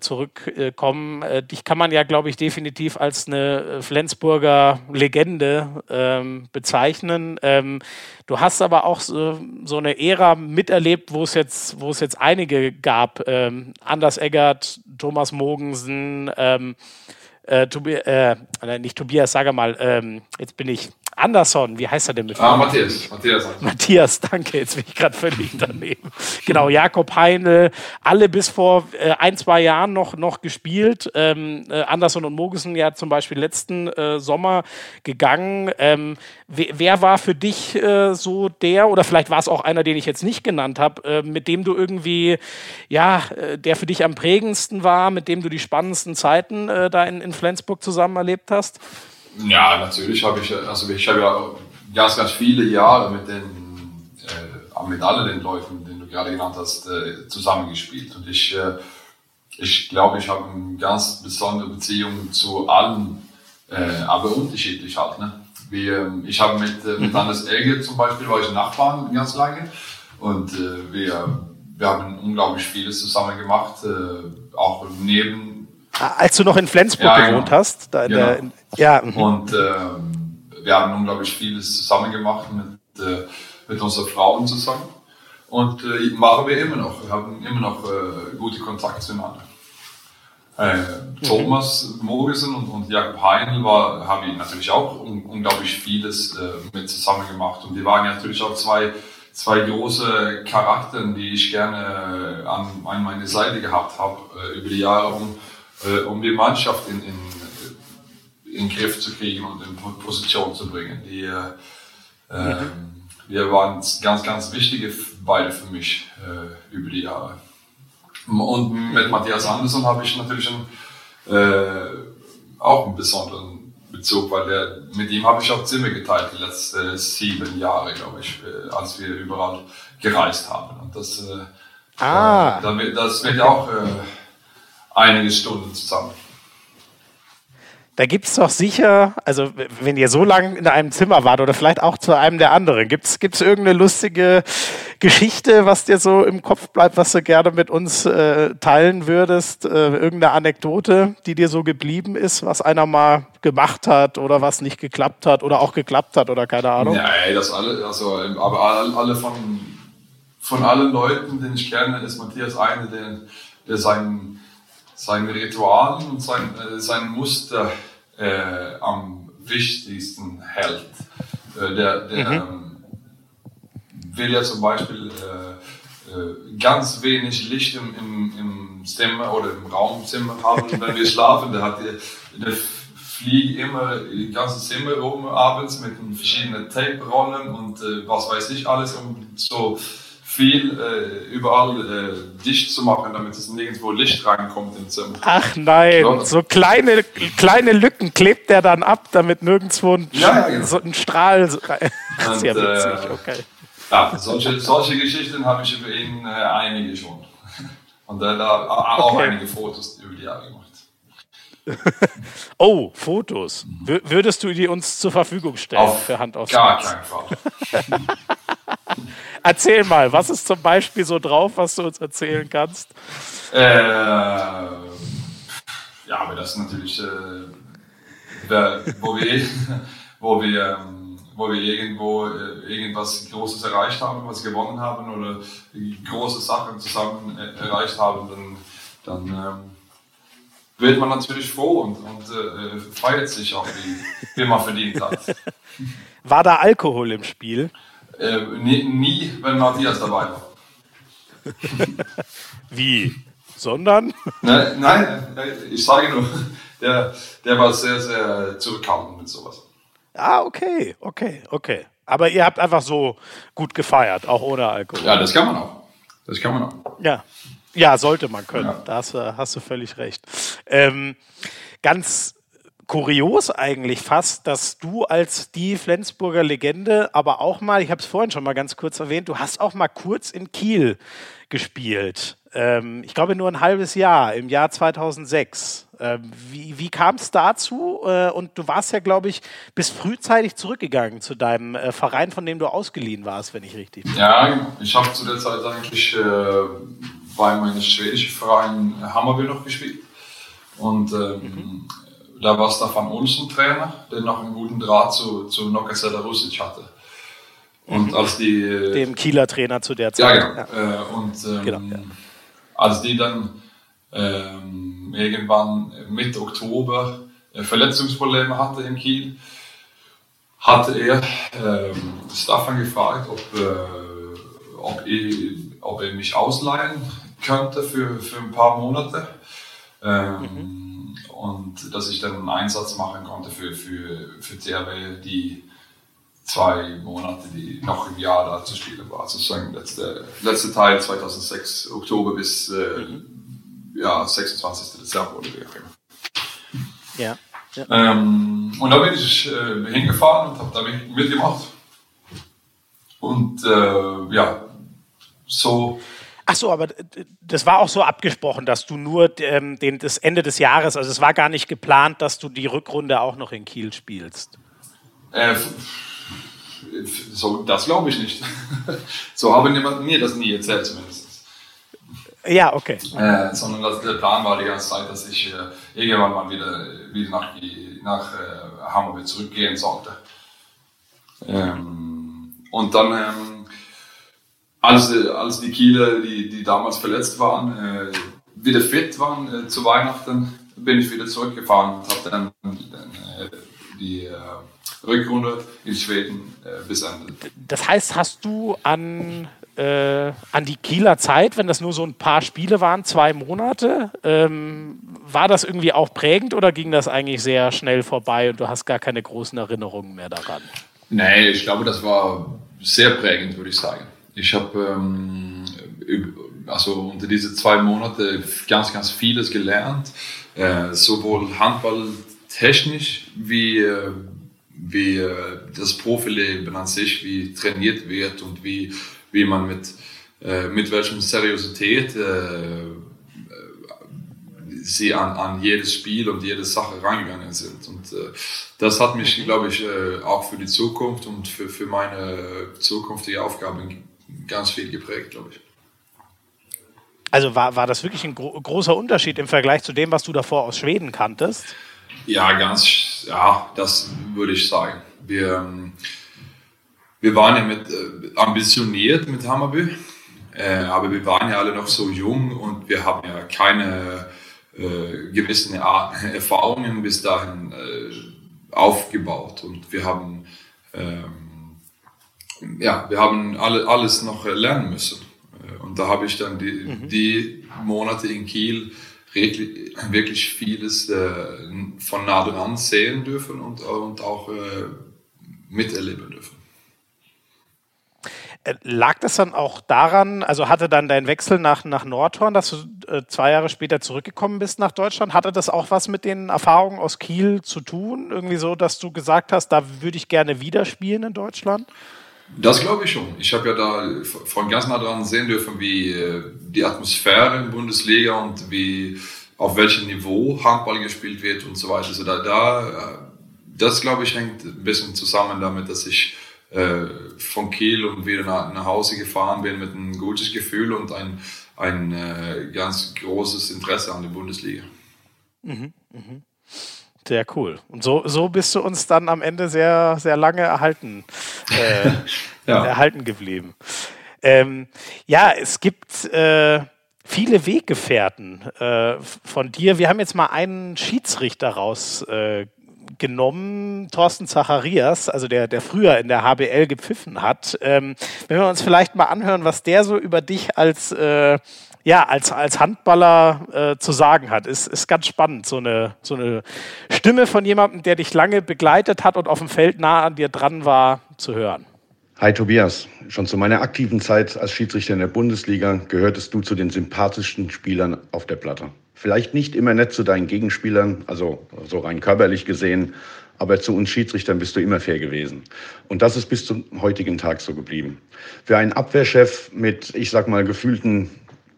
zurückkommen, dich kann man ja, glaube ich, definitiv als eine Flensburger Legende bezeichnen. Du hast aber auch so eine Ära miterlebt, wo es jetzt einige gab. Anders Eggert, Thomas Mogensen, Andersson, wie heißt er denn mit? Matthias, danke, jetzt bin ich gerade völlig daneben. Genau, Jacob Heinl, alle bis vor 1-2 Jahren noch gespielt. Andersson und Mogensen ja zum Beispiel letzten Sommer gegangen. Wer war für dich so der, oder vielleicht war es auch einer, den ich jetzt nicht genannt habe, mit dem du irgendwie, der für dich am prägendsten war, mit dem du die spannendsten Zeiten da in Flensburg zusammen erlebt hast? Ja, natürlich habe ich ganz viele Jahre mit all den Leuten, den du gerade genannt hast, zusammengespielt. Und ich glaube, ich habe eine ganz besondere Beziehung zu allen, aber unterschiedlich halt. Ne? Ich habe mit Anders Eggert zum Beispiel, war ich Nachbarn ganz lange und wir haben unglaublich vieles zusammen gemacht, auch neben. Als du noch in Flensburg gewohnt hast. Und wir haben unglaublich vieles zusammen gemacht mit unseren Frauen zusammen. Und machen wir immer noch. Wir haben immer noch gute Kontakte zueinander. Thomas Mogensen und Jacob Heinl haben natürlich auch unglaublich vieles mit zusammen gemacht. Und die waren natürlich auch zwei große Charakter, die ich gerne an meine Seite gehabt habe über die Jahre, um die Mannschaft in den Griff zu kriegen und in Position zu bringen. Die waren ganz, ganz wichtige beide für mich über die Jahre. Und mit Matthias Andersson habe ich natürlich auch einen besonderen Bezug, weil mit ihm habe ich auch Zimmer geteilt die letzten 7 Jahre, glaube ich, als wir überall gereist haben. Und das wird auch einige Stunden zusammen. Da gibt es doch sicher, also wenn ihr so lange in einem Zimmer wart oder vielleicht auch zu einem der anderen, gibt's irgendeine lustige Geschichte, was dir so im Kopf bleibt, was du gerne mit uns teilen würdest? Irgendeine Anekdote, die dir so geblieben ist, was einer mal gemacht hat oder was nicht geklappt hat oder auch geklappt hat oder keine Ahnung? Nein, alle von allen Leuten, den ich kenne, ist Matthias einer, der seine Ritualen und sein Muster am wichtigsten hält. Der will ja zum Beispiel ganz wenig Licht im Zimmer oder im Raumzimmer haben, wenn wir schlafen. Da hat der fliegt immer das ganze Zimmer rum abends mit verschiedenen Tape-Rollen und was weiß ich alles, um so viel überall dicht zu machen, damit es nirgendwo Licht reinkommt im Zimmer. Ach nein, ja. So kleine Lücken klebt der dann ab, damit nirgendwo so ein Strahl rein. Das ist ja witzig, okay. Ja, solche Geschichten habe ich über ihn einige schon. Und da auch einige Fotos über die Jahre gemacht. Oh, Fotos. Würdest du die uns zur Verfügung stellen für Hand aufs Herz? Gar keinen Fall. Erzähl mal, was ist zum Beispiel so drauf, was du uns erzählen kannst? Ja, aber das ist natürlich, wo wir irgendwo irgendwas Großes erreicht haben, was gewonnen haben oder große Sachen zusammen erreicht haben, dann wird man natürlich froh und feiert sich auch, wie man verdient hat. War da Alkohol im Spiel? Nie, wenn Matthias dabei war. Wie? Sondern? Nein, ich sage nur, der war sehr, sehr zurückhaltend mit sowas. Ah, okay. Aber ihr habt einfach so gut gefeiert, auch ohne Alkohol. Ja, das kann man auch. Ja, sollte man können. Ja. Da hast du völlig recht. Ganz kurios eigentlich fast, dass du als die Flensburger Legende, aber auch mal, ich habe es vorhin schon mal ganz kurz erwähnt, du hast auch mal kurz in Kiel gespielt. Ich glaube nur ein halbes Jahr, im Jahr 2006. Wie kam es dazu? Und du warst ja, glaube ich, bis frühzeitig zurückgegangen zu deinem Verein, von dem du ausgeliehen warst, wenn ich richtig bin. Ja, ich habe zu der Zeit eigentlich bei meinem schwedischen Verein Hammarby noch gespielt. Und da war Staffan Olsen Trainer, der noch einen guten Draht zu Noka Serrusic hatte. Und als die dem Kieler Trainer zu der Zeit. Ja, genau. Ja. Als die dann irgendwann Mitte Oktober Verletzungsprobleme hatte in Kiel, hatte er Staffan gefragt, ob er mich ausleihen könnte für ein paar Monate. Und dass ich dann einen Einsatz machen konnte für THW, die 2 Monate, die noch im Jahr da zu spielen war. Sozusagen letzte Teil 2006, Oktober bis 26. Dezember oder wie auch immer. Ja. Und da bin ich hingefahren und habe da mitgemacht. Und so. Ach so, aber das war auch so abgesprochen, dass du nur das Ende des Jahres, also es war gar nicht geplant, dass du die Rückrunde auch noch in Kiel spielst. So, das glaube ich nicht. So haben mir das nie erzählt zumindest. Ja, okay. Sondern der Plan war die ganze Zeit, dass ich irgendwann mal wieder nach Hamburg zurückgehen sollte. Und dann als die Kieler, die damals verletzt waren, wieder fit waren zu Weihnachten, bin ich wieder zurückgefahren und habe dann die Rückrunde in Schweden beendet. Das heißt, hast du an die Kieler Zeit, wenn das nur so ein paar Spiele waren, 2 Monate, war das irgendwie auch prägend oder ging das eigentlich sehr schnell vorbei und du hast gar keine großen Erinnerungen mehr daran? Nee, ich glaube, das war sehr prägend, würde ich sagen. Ich habe unter diese 2 Monate ganz, ganz vieles gelernt, sowohl handballtechnisch wie das Profileben an sich, wie trainiert wird und wie man mit welcher Seriosität sie an jedes Spiel und jede Sache reingegangen sind. Und das hat mich, glaube ich, auch für die Zukunft und für meine zukünftige Aufgabe ganz viel geprägt, glaube ich. Also war das wirklich ein großer Unterschied im Vergleich zu dem, was du davor aus Schweden kanntest? Ja, das würde ich sagen. Wir waren ja ambitioniert mit Hammarby, aber wir waren ja alle noch so jung und wir haben ja keine gewissen Erfahrungen bis dahin aufgebaut und wir haben wir haben alles noch lernen müssen. Und da habe ich dann die Monate in Kiel wirklich vieles von nah dran sehen dürfen und auch miterleben dürfen. Lag das dann auch daran, also hatte dann dein Wechsel nach Nordhorn, dass du 2 Jahre später zurückgekommen bist nach Deutschland, hatte das auch was mit den Erfahrungen aus Kiel zu tun? Irgendwie so, dass du gesagt hast, da würde ich gerne wieder spielen in Deutschland? Das glaube ich schon. Ich habe ja da von ganz nah dran sehen dürfen, wie die Atmosphäre in der Bundesliga und wie auf welchem Niveau Handball gespielt wird und so weiter. Also das glaube ich hängt ein bisschen zusammen damit, dass ich von Kiel und wieder nach Hause gefahren bin mit einem gutes Gefühl und ein ganz großes Interesse an der Bundesliga. Mhm, mhm. Sehr cool. Und so bist du uns dann am Ende sehr, sehr lange erhalten geblieben. Ja, es gibt viele Weggefährten von dir. Wir haben jetzt mal einen Schiedsrichter rausgenommen, Thorsten Zacharias, also der früher in der HBL gepfiffen hat. Wenn wir uns vielleicht mal anhören, was der so über dich als Handballer zu sagen hat. Ist ganz spannend, so eine Stimme von jemandem, der dich lange begleitet hat und auf dem Feld nah an dir dran war, zu hören. Hi Tobias, schon zu meiner aktiven Zeit als Schiedsrichter in der Bundesliga gehörtest du zu den sympathischsten Spielern auf der Platte. Vielleicht nicht immer nett zu deinen Gegenspielern, also so rein körperlich gesehen, aber zu uns Schiedsrichtern bist du immer fair gewesen. Und das ist bis zum heutigen Tag so geblieben. Für einen Abwehrchef mit, ich sag mal, gefühlten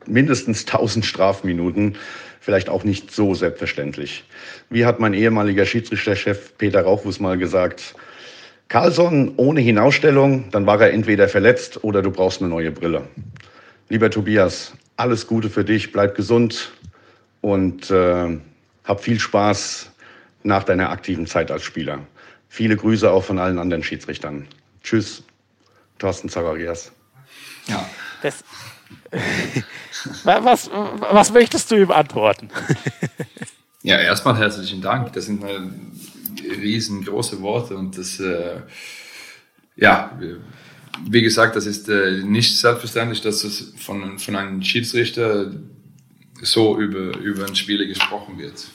mindestens 1000 Strafminuten, vielleicht auch nicht so selbstverständlich. Wie hat mein ehemaliger Schiedsrichterchef Peter Rauchwus mal gesagt, Karlsson ohne Hinausstellung, dann war er entweder verletzt oder du brauchst eine neue Brille. Lieber Tobias, alles Gute für dich, bleib gesund und hab viel Spaß nach deiner aktiven Zeit als Spieler. Viele Grüße auch von allen anderen Schiedsrichtern. Tschüss, Thorsten Zacharias. Ja, das... Was möchtest du ihm antworten? Ja, erstmal herzlichen Dank. Das sind riesengroße Worte und das, wie gesagt, das ist nicht selbstverständlich, dass es von einem Schiedsrichter so über einen Spieler gesprochen wird.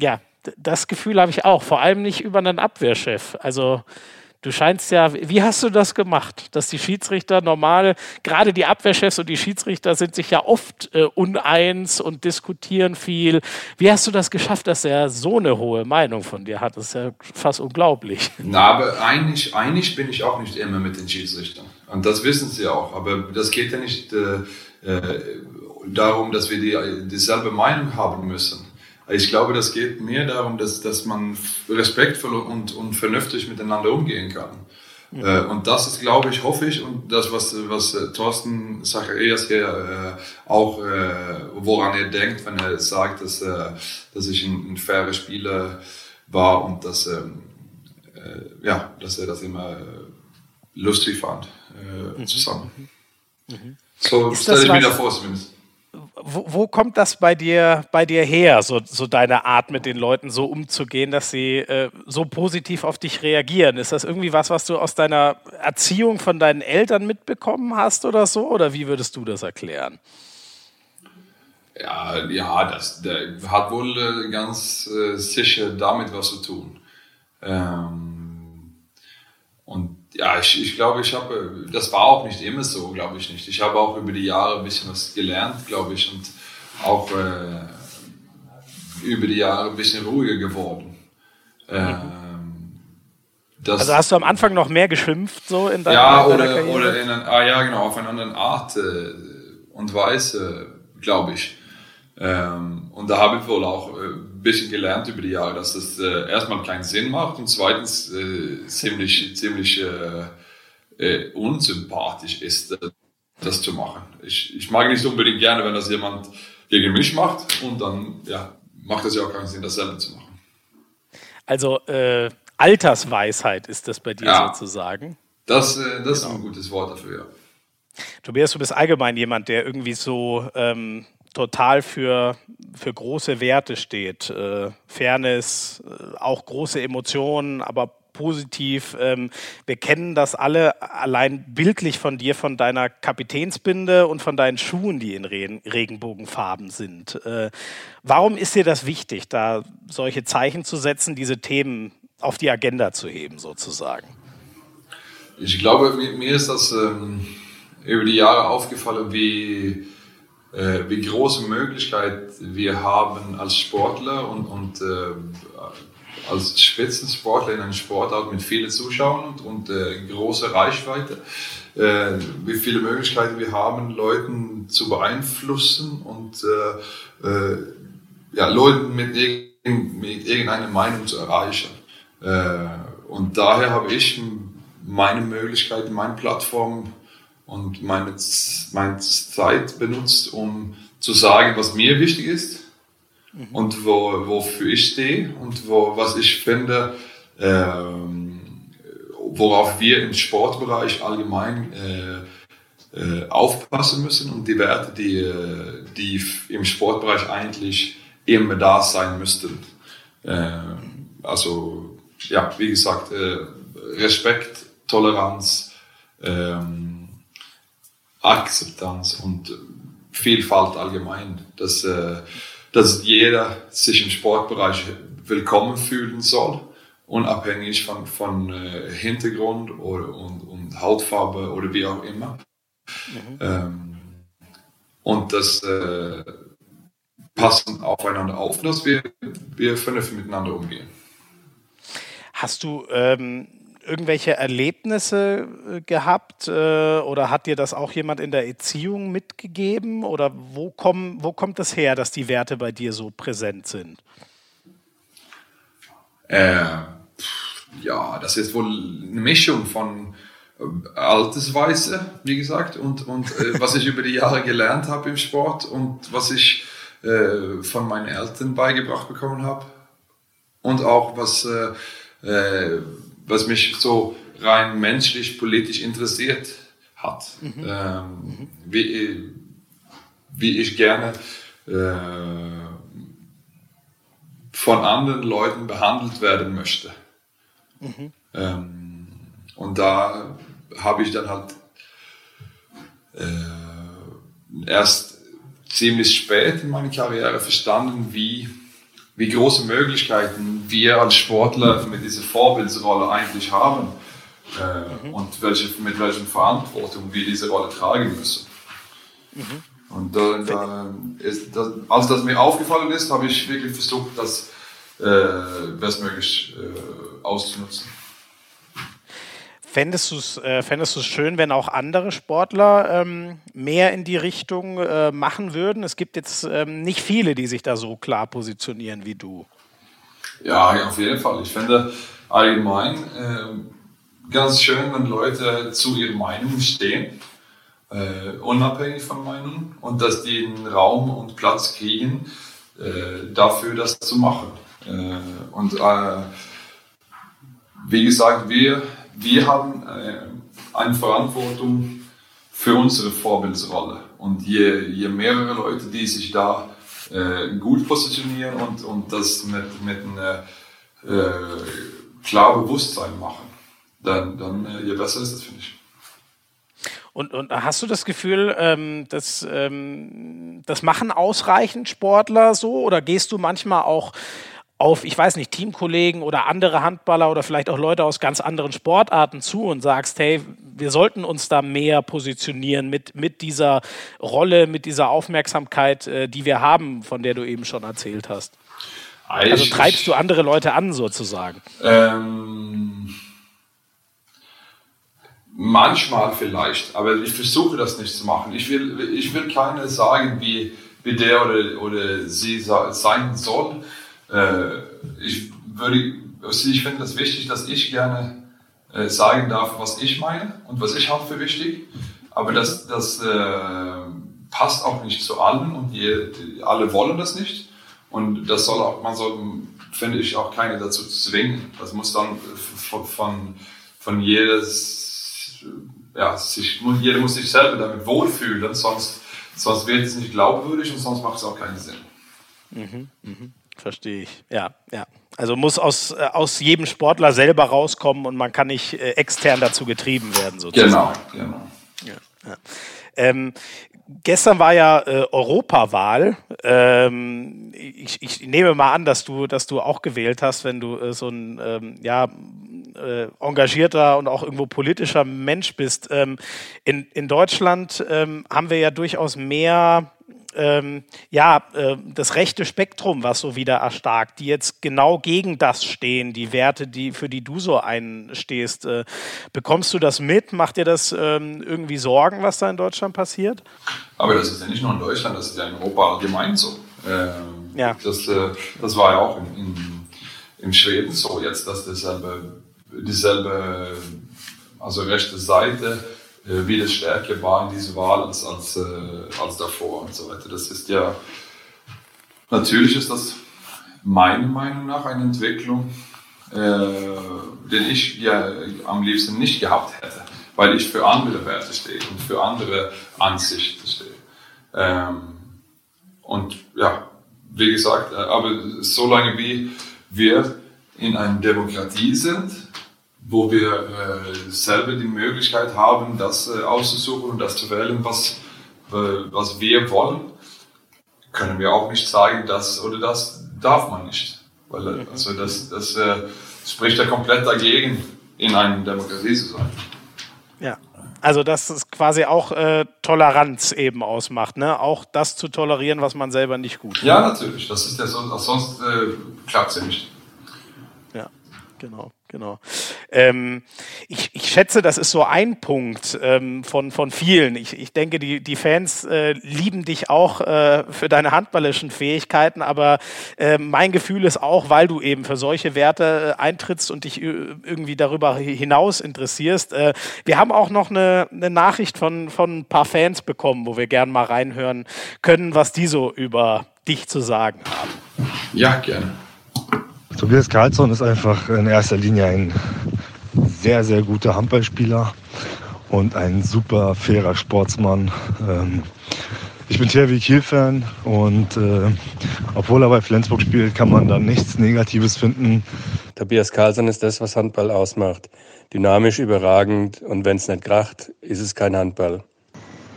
Ja, das Gefühl habe ich auch, vor allem nicht über einen Abwehrchef. Also du scheinst ja, wie hast du das gemacht, dass die Schiedsrichter normal, gerade die Abwehrchefs und die Schiedsrichter sind sich ja oft uneins und diskutieren viel. Wie hast du das geschafft, dass er so eine hohe Meinung von dir hat? Das ist ja fast unglaublich. Na, aber einig bin ich auch nicht immer mit den Schiedsrichtern. Und das wissen sie auch. Aber das geht ja nicht darum, dass wir dieselbe Meinung haben müssen. Ich glaube, das geht mehr darum, dass man respektvoll und vernünftig miteinander umgehen kann. Ja. Und das ist, glaube ich, hoffe ich, und das, was Thorsten Zacharias hier auch, woran er denkt, wenn er sagt, dass ich ein fairer Spieler war und dass er das immer lustig fand, zusammen. Mhm. So stelle ich mir da vor, zumindest. Wo kommt das bei dir her, so deine Art, mit den Leuten so umzugehen, dass sie so positiv auf dich reagieren? Ist das irgendwie was du aus deiner Erziehung von deinen Eltern mitbekommen hast oder so? Oder wie würdest du das erklären? Ja, das hat wohl ganz sicher damit was zu tun. Und ja, ich glaube, das war auch nicht immer so, glaube ich nicht. Ich habe auch über die Jahre ein bisschen was gelernt, glaube ich, und auch über die Jahre ein bisschen ruhiger geworden. Also hast du am Anfang noch mehr geschimpft, so in deiner Karriere? Ja, oder auf einer anderen Art und Weise, glaube ich. Und da habe ich wohl auch ein bisschen gelernt über die Jahre, dass das erstmal keinen Sinn macht und zweitens ziemlich unsympathisch ist, das zu machen. Ich mag nicht unbedingt gerne, wenn das jemand gegen mich macht und dann macht es ja auch keinen Sinn, das selber zu machen. Also Altersweisheit ist das bei dir sozusagen? Das ist ein gutes Wort dafür, ja. Tobias, du bist allgemein jemand, der irgendwie so... total für große Werte steht. Fairness, auch große Emotionen, aber positiv. Wir kennen das alle allein bildlich von dir, von deiner Kapitänsbinde und von deinen Schuhen, die in Regenbogenfarben sind. Warum ist dir das wichtig, da solche Zeichen zu setzen, diese Themen auf die Agenda zu heben sozusagen? Ich glaube, mir ist das über die Jahre aufgefallen, wie große Möglichkeit wir haben als Sportler und als Spitzensportler in einem Sportart mit vielen Zuschauern und großer Reichweite, wie viele Möglichkeiten wir haben, Leuten zu beeinflussen und Leuten mit irgendeiner Meinung zu erreichen. Und daher habe ich meine Möglichkeiten, meine Plattform und meine Zeit benutzt, um zu sagen, was mir wichtig ist, und wofür ich stehe und was ich finde, worauf wir im Sportbereich allgemein aufpassen müssen, und die Werte, die im Sportbereich eigentlich immer da sein müssten. Also ja, wie gesagt, Respekt, Toleranz, Akzeptanz und Vielfalt allgemein, dass jeder sich im Sportbereich willkommen fühlen soll, unabhängig von Hintergrund und Hautfarbe oder wie auch immer. Mhm. Und das passen aufeinander auf, dass wir vernünftig miteinander umgehen. Hast du irgendwelche Erlebnisse gehabt oder hat dir das auch jemand in der Erziehung mitgegeben, oder wo kommt das her, dass die Werte bei dir so präsent sind? Ja, das ist wohl eine Mischung von Altersweise, wie gesagt, und was ich über die Jahre gelernt habe im Sport und was ich von meinen Eltern beigebracht bekommen habe, und auch was mich so rein menschlich, politisch interessiert hat. Mhm. Wie ich gerne von anderen Leuten behandelt werden möchte. Mhm. Und da habe ich dann halt erst ziemlich spät in meiner Karriere verstanden, wie große Möglichkeiten wir als Sportler mit dieser Vorbildsrolle eigentlich haben, und mit welchen Verantwortung wir diese Rolle tragen müssen. Mhm. Und als das mir aufgefallen ist, habe ich wirklich versucht, das bestmöglich auszunutzen. Fändest du es schön, wenn auch andere Sportler mehr in die Richtung machen würden? Es gibt jetzt nicht viele, die sich da so klar positionieren wie du. Ja, auf jeden Fall. Ich finde allgemein ganz schön, wenn Leute zu ihrer Meinung stehen, unabhängig von Meinung, und dass die einen Raum und Platz kriegen, dafür das zu machen. Wie gesagt, wir haben eine Verantwortung für unsere Vorbildsrolle. Und je mehrere Leute, die sich da gut positionieren und das mit einem klaren Bewusstsein machen, dann je besser ist das, finde ich. Und hast du das Gefühl, das machen ausreichend Sportler so? Oder gehst du manchmal auch auf, ich weiß nicht, Teamkollegen oder andere Handballer oder vielleicht auch Leute aus ganz anderen Sportarten zu und sagst, hey, wir sollten uns da mehr positionieren mit dieser Rolle, mit dieser Aufmerksamkeit, die wir haben, von der du eben schon erzählt hast? Also treibst du andere Leute an sozusagen? Manchmal vielleicht, aber ich versuche das nicht zu machen. Ich will keine sagen, wie der oder sie sein soll. Ich finde das wichtig, dass ich gerne sagen darf, was ich meine und was ich habe für wichtig. Aber das passt auch nicht zu allen, und alle wollen das nicht. Und das soll auch, man soll, finde ich, auch keine dazu zwingen. Das muss dann von jeder muss sich selber damit wohlfühlen, sonst wird es nicht glaubwürdig und sonst macht es auch keinen Sinn. Mhm, mhm. Verstehe ich. Ja, ja. Also muss aus jedem Sportler selber rauskommen und man kann nicht extern dazu getrieben werden, sozusagen. Genau. Ja, ja. Gestern war ja Europawahl. Ich nehme mal an, dass du auch gewählt hast, wenn du so ein engagierter und auch irgendwo politischer Mensch bist. In Deutschland haben wir ja durchaus mehr das rechte Spektrum, was so wieder erstarkt, die jetzt genau gegen das stehen, die Werte, für die du so einstehst. Bekommst du das mit? Macht dir das irgendwie Sorgen, was da in Deutschland passiert? Aber das ist ja nicht nur in Deutschland, das ist ja in Europa allgemein so. Das war ja auch in Schweden so, jetzt, dass dieselbe also rechte Seite wieder stärker war in dieser Wahl als davor und so weiter. Das ist ja, natürlich ist das meiner Meinung nach eine Entwicklung, die ich ja am liebsten nicht gehabt hätte, weil ich für andere Werte stehe und für andere Ansichten stehe. Und ja, wie gesagt, aber solange wie wir in einer Demokratie sind, wo wir selber die Möglichkeit haben, das auszusuchen und das zu wählen, was wir wollen, können wir auch nicht sagen, das oder das darf man nicht. Weil also das spricht ja komplett dagegen, in einer Demokratie zu sein. Ja, also dass es quasi auch Toleranz eben ausmacht, ne? Auch das zu tolerieren, was man selber nicht gut findet. Ja, natürlich, das ist ja so, sonst klappt es ja nicht. Ja, genau. Ich schätze, das ist so ein Punkt von vielen. Ich denke, die Fans lieben dich auch für deine handballerischen Fähigkeiten, aber mein Gefühl ist auch, weil du eben für solche Werte eintrittst und dich irgendwie darüber hinaus interessierst. Wir haben auch noch eine Nachricht von ein paar Fans bekommen, wo wir gerne mal reinhören können, was die so über dich zu sagen haben. Ja, gerne. Tobias Karlsson ist einfach in erster Linie ein sehr, sehr guter Handballspieler und ein super fairer Sportsmann. Ich bin THW Kiel-Fan und obwohl er bei Flensburg spielt, kann man da nichts Negatives finden. Tobias Karlsson ist das, was Handball ausmacht. Dynamisch, überragend und wenn es nicht kracht, ist es kein Handball.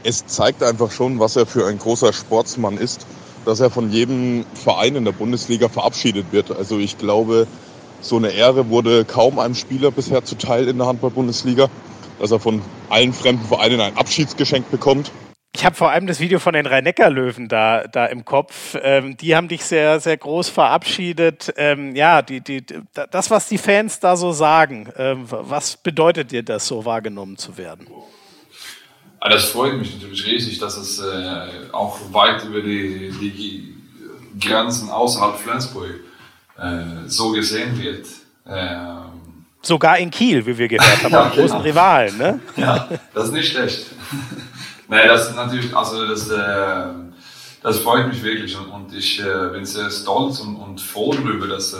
Es zeigt einfach schon, was er für ein großer Sportsmann ist, dass er von jedem Verein in der Bundesliga verabschiedet wird. Also ich glaube, so eine Ehre wurde kaum einem Spieler bisher zuteil in der Handball-Bundesliga, dass er von allen fremden Vereinen ein Abschiedsgeschenk bekommt. Ich habe vor allem das Video von den Rhein-Neckar-Löwen da im Kopf. Die haben dich sehr, sehr groß verabschiedet. Das, was die Fans da so sagen, was bedeutet dir das, so wahrgenommen zu werden? Das freut mich natürlich riesig, dass es auch weit über die Grenzen außerhalb Flensburg so gesehen wird. Sogar in Kiel, wie wir gehört haben, ja, großen Rivalen, ne? Ja, das ist nicht schlecht. Naja, das ist natürlich, also das freut mich wirklich und ich bin sehr stolz und froh darüber, dass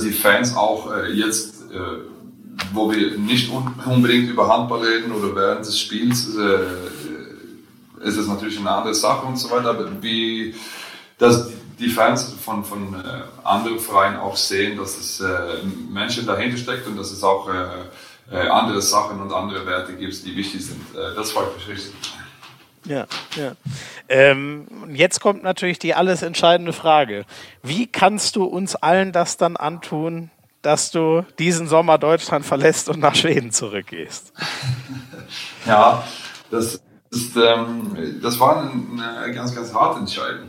die Fans auch jetzt wo wir nicht unbedingt über Handball reden oder während des Spiels, ist es natürlich eine andere Sache und so weiter, aber wie dass die Fans von anderen Vereinen auch sehen, dass es Menschen dahinter steckt und dass es auch andere Sachen und andere Werte gibt, die wichtig sind. Das freut mich richtig. Ja. Jetzt kommt natürlich die alles entscheidende Frage. Wie kannst du uns allen das dann antun, dass du diesen Sommer Deutschland verlässt und nach Schweden zurückgehst? Ja, das war eine ganz, ganz harte Entscheidung.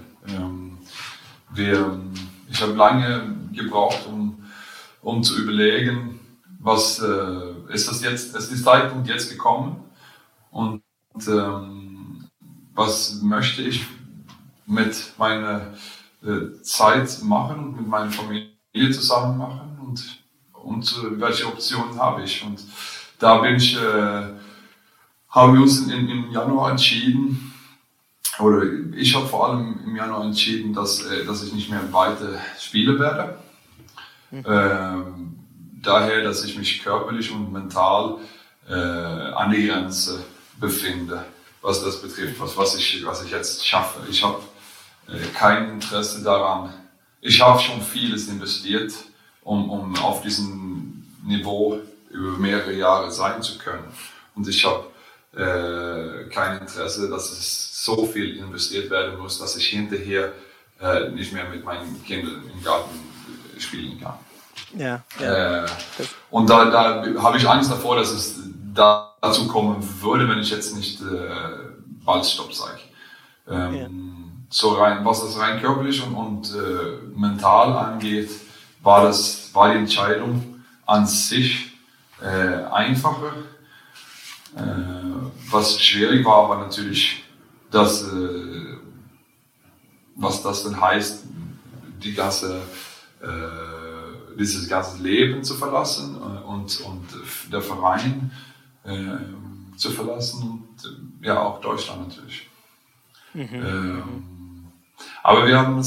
Ich habe lange gebraucht, um zu überlegen, was ist der Zeitpunkt jetzt gekommen und was möchte ich mit meiner Zeit machen und mit meiner Familie zusammen machen. Und welche Optionen habe ich? Und da haben wir uns im Januar entschieden, oder ich habe vor allem im Januar entschieden, dass ich nicht mehr weiter spielen werde. Daher, dass ich mich körperlich und mental an die Grenze befinde, was das betrifft, was ich jetzt schaffe. Ich habe kein Interesse daran. Ich habe schon vieles investiert, um auf diesem Niveau über mehrere Jahre sein zu können. Und ich habe kein Interesse, dass es so viel investiert werden muss, dass ich hinterher nicht mehr mit meinen Kindern im Garten spielen kann. Ja, ja. Und da habe ich Angst davor, dass es dazu kommen würde, wenn ich jetzt nicht bald Stopp sage. Ja. So rein, was das rein körperlich und mental angeht, war die Entscheidung an sich einfacher. Was schwierig war, war natürlich, was das denn heißt, dieses ganze Leben zu verlassen und der Verein zu verlassen und ja auch Deutschland natürlich. Mhm. Aber wir haben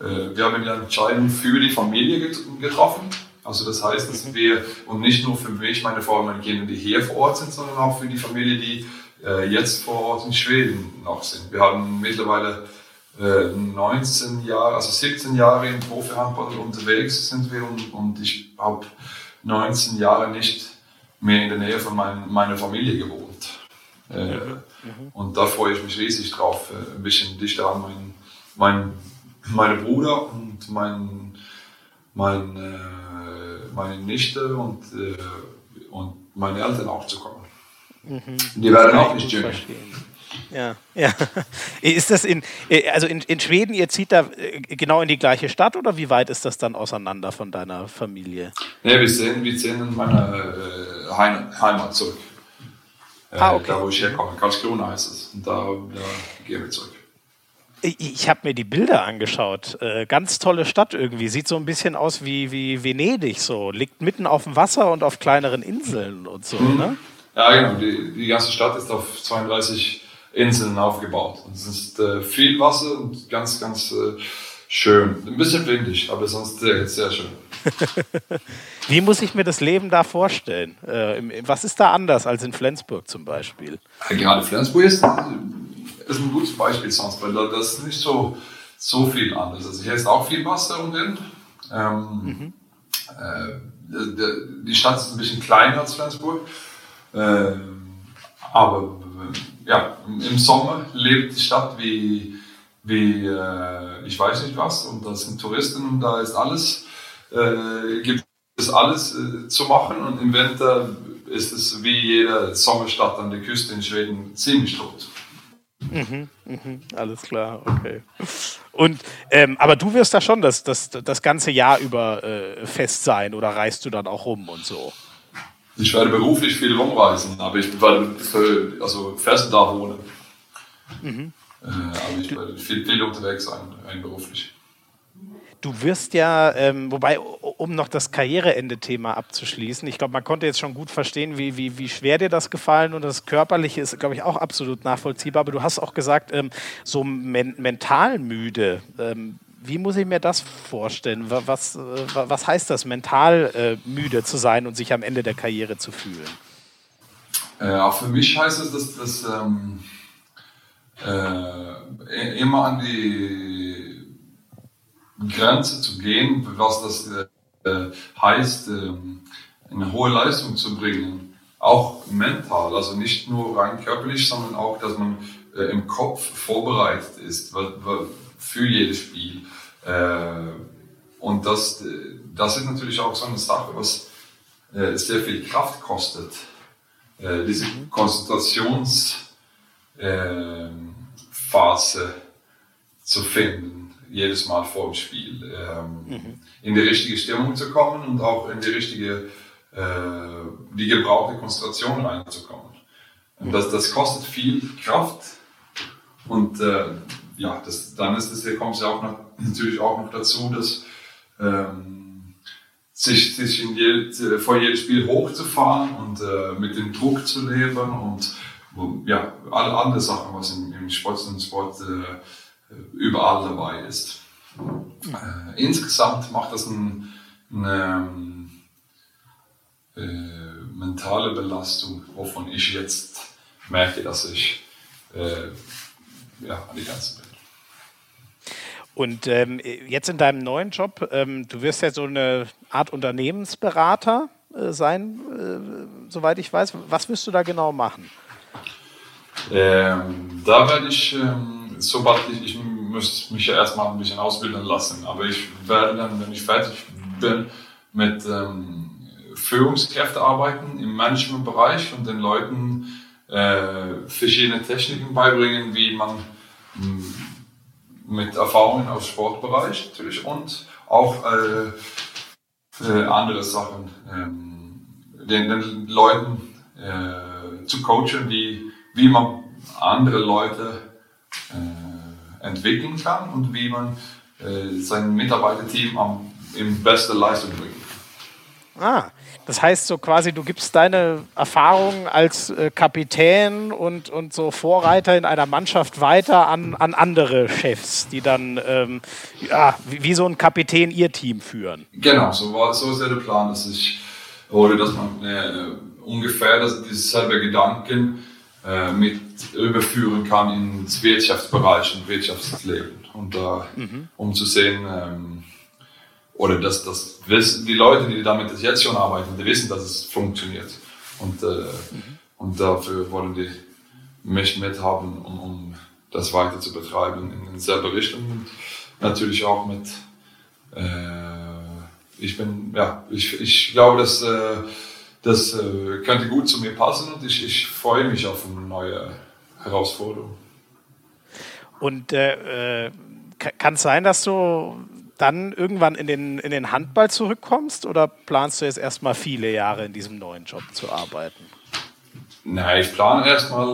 eine Entscheidung für die Familie getroffen. Also das heißt, dass wir, und nicht nur für mich, meine Frau und meine Kinder, die hier vor Ort sind, sondern auch für die Familie, die jetzt vor Ort in Schweden noch sind. Wir haben mittlerweile 17 Jahre im Profi-Handball unterwegs sind wir und ich habe 19 Jahre nicht mehr in der Nähe von meiner Familie gewohnt. Und da freue ich mich riesig drauf, ein bisschen dichter an meine Bruder und meine Nichte und meine Eltern auch zu kommen. Mhm. Die werden auch nicht jünger. Ja, ja. Ist das in Schweden, ihr zieht da genau in die gleiche Stadt oder wie weit ist das dann auseinander von deiner Familie? Ne, wir sind in meiner Heimat zurück. Okay. Da, wo ich herkomme. Karlskrona heißt es. Und da gehen wir zurück. Ich habe mir die Bilder angeschaut. Ganz tolle Stadt irgendwie. Sieht so ein bisschen aus wie Venedig so. Liegt mitten auf dem Wasser und auf kleineren Inseln und so, ne? Ja, genau. Die ganze Stadt ist auf 32 Inseln aufgebaut. Und es ist viel Wasser und ganz, ganz schön. Ein bisschen windig, aber sonst sehr schön. Wie muss ich mir das Leben da vorstellen? Was ist da anders als in Flensburg zum Beispiel? Ja, gerade Flensburg ist ein gutes Beispiel sonst, weil das ist nicht so viel anders. Also hier ist auch viel Wasser und Wind. Die Stadt ist ein bisschen kleiner als Flensburg. Aber ja, im Sommer lebt die Stadt wie ich weiß nicht was. Und da sind Touristen und da ist alles. Gibt es alles zu machen und im Winter ist es wie jede Sommerstadt an der Küste in Schweden ziemlich tot. Alles klar, okay. Und, aber du wirst da schon das ganze Jahr über fest sein oder reist du dann auch rum und so? Ich werde beruflich viel rumreisen, aber ich werde fest da wohnen. Aber ich werde viel unterwegs sein, rein beruflich. Du wirst ja, wobei, um noch das Karriereende-Thema abzuschließen, ich glaube, man konnte jetzt schon gut verstehen, wie schwer dir das gefallen und das Körperliche ist, glaube ich, auch absolut nachvollziehbar, aber du hast auch gesagt, so mental müde, wie muss ich mir das vorstellen? Was heißt das, mental müde zu sein und sich am Ende der Karriere zu fühlen? Auch für mich heißt es, dass immer an die Grenze zu gehen, was das heißt, eine hohe Leistung zu bringen, auch mental, also nicht nur rein körperlich, sondern auch, dass man im Kopf vorbereitet ist für jedes Spiel. Und das ist natürlich auch so eine Sache, was sehr viel Kraft kostet, diese Konzentrationsphase zu finden. Jedes Mal vor dem Spiel, in die richtige Stimmung zu kommen und auch in die richtige, die gebrauchte Konzentration reinzukommen. Das kostet viel Kraft und ja, hier kommt es ja auch natürlich auch noch dazu, dass sich vor jedem Spiel hochzufahren und mit dem Druck zu leben und ja, alle anderen Sachen, was im Sport überall dabei ist. Insgesamt macht das eine mentale Belastung, wovon ich jetzt merke, dass ich an die Grenze bin. Und jetzt in deinem neuen Job, du wirst ja so eine Art Unternehmensberater sein, soweit ich weiß. Was wirst du da genau machen? Da werde ich, ich müsste mich ja erstmal ein bisschen ausbilden lassen, aber ich werde dann, wenn ich fertig bin, mit Führungskräften arbeiten im Managementbereich und den Leuten verschiedene Techniken beibringen, wie man mit Erfahrungen aus Sportbereich natürlich und auch andere Sachen, den Leuten zu coachen, wie man andere Leute entwickeln kann und wie man sein Mitarbeiterteam in beste Leistung bringt. Ah, das heißt so quasi, du gibst deine Erfahrung als Kapitän und so Vorreiter in einer Mannschaft weiter an andere Chefs, die dann wie so ein Kapitän ihr Team führen. Genau, so ist ja der Plan, dass man ungefähr dieselbe Gedanken mit überführen kann ins Wirtschaftsbereich und Wirtschaftsleben. Und um zu sehen, oder dass das wissen die Leute, die damit jetzt schon arbeiten, die wissen, dass es funktioniert. Und dafür wollen die mich mithaben, um das weiter zu betreiben in selber Richtung. Und natürlich auch mit ich glaube, dass das könnte gut zu mir passen und ich freue mich auf eine neue Herausforderung. Und kann es sein, dass du dann irgendwann in den Handball zurückkommst oder planst du jetzt erstmal viele Jahre in diesem neuen Job zu arbeiten? Nein, ich plane erstmal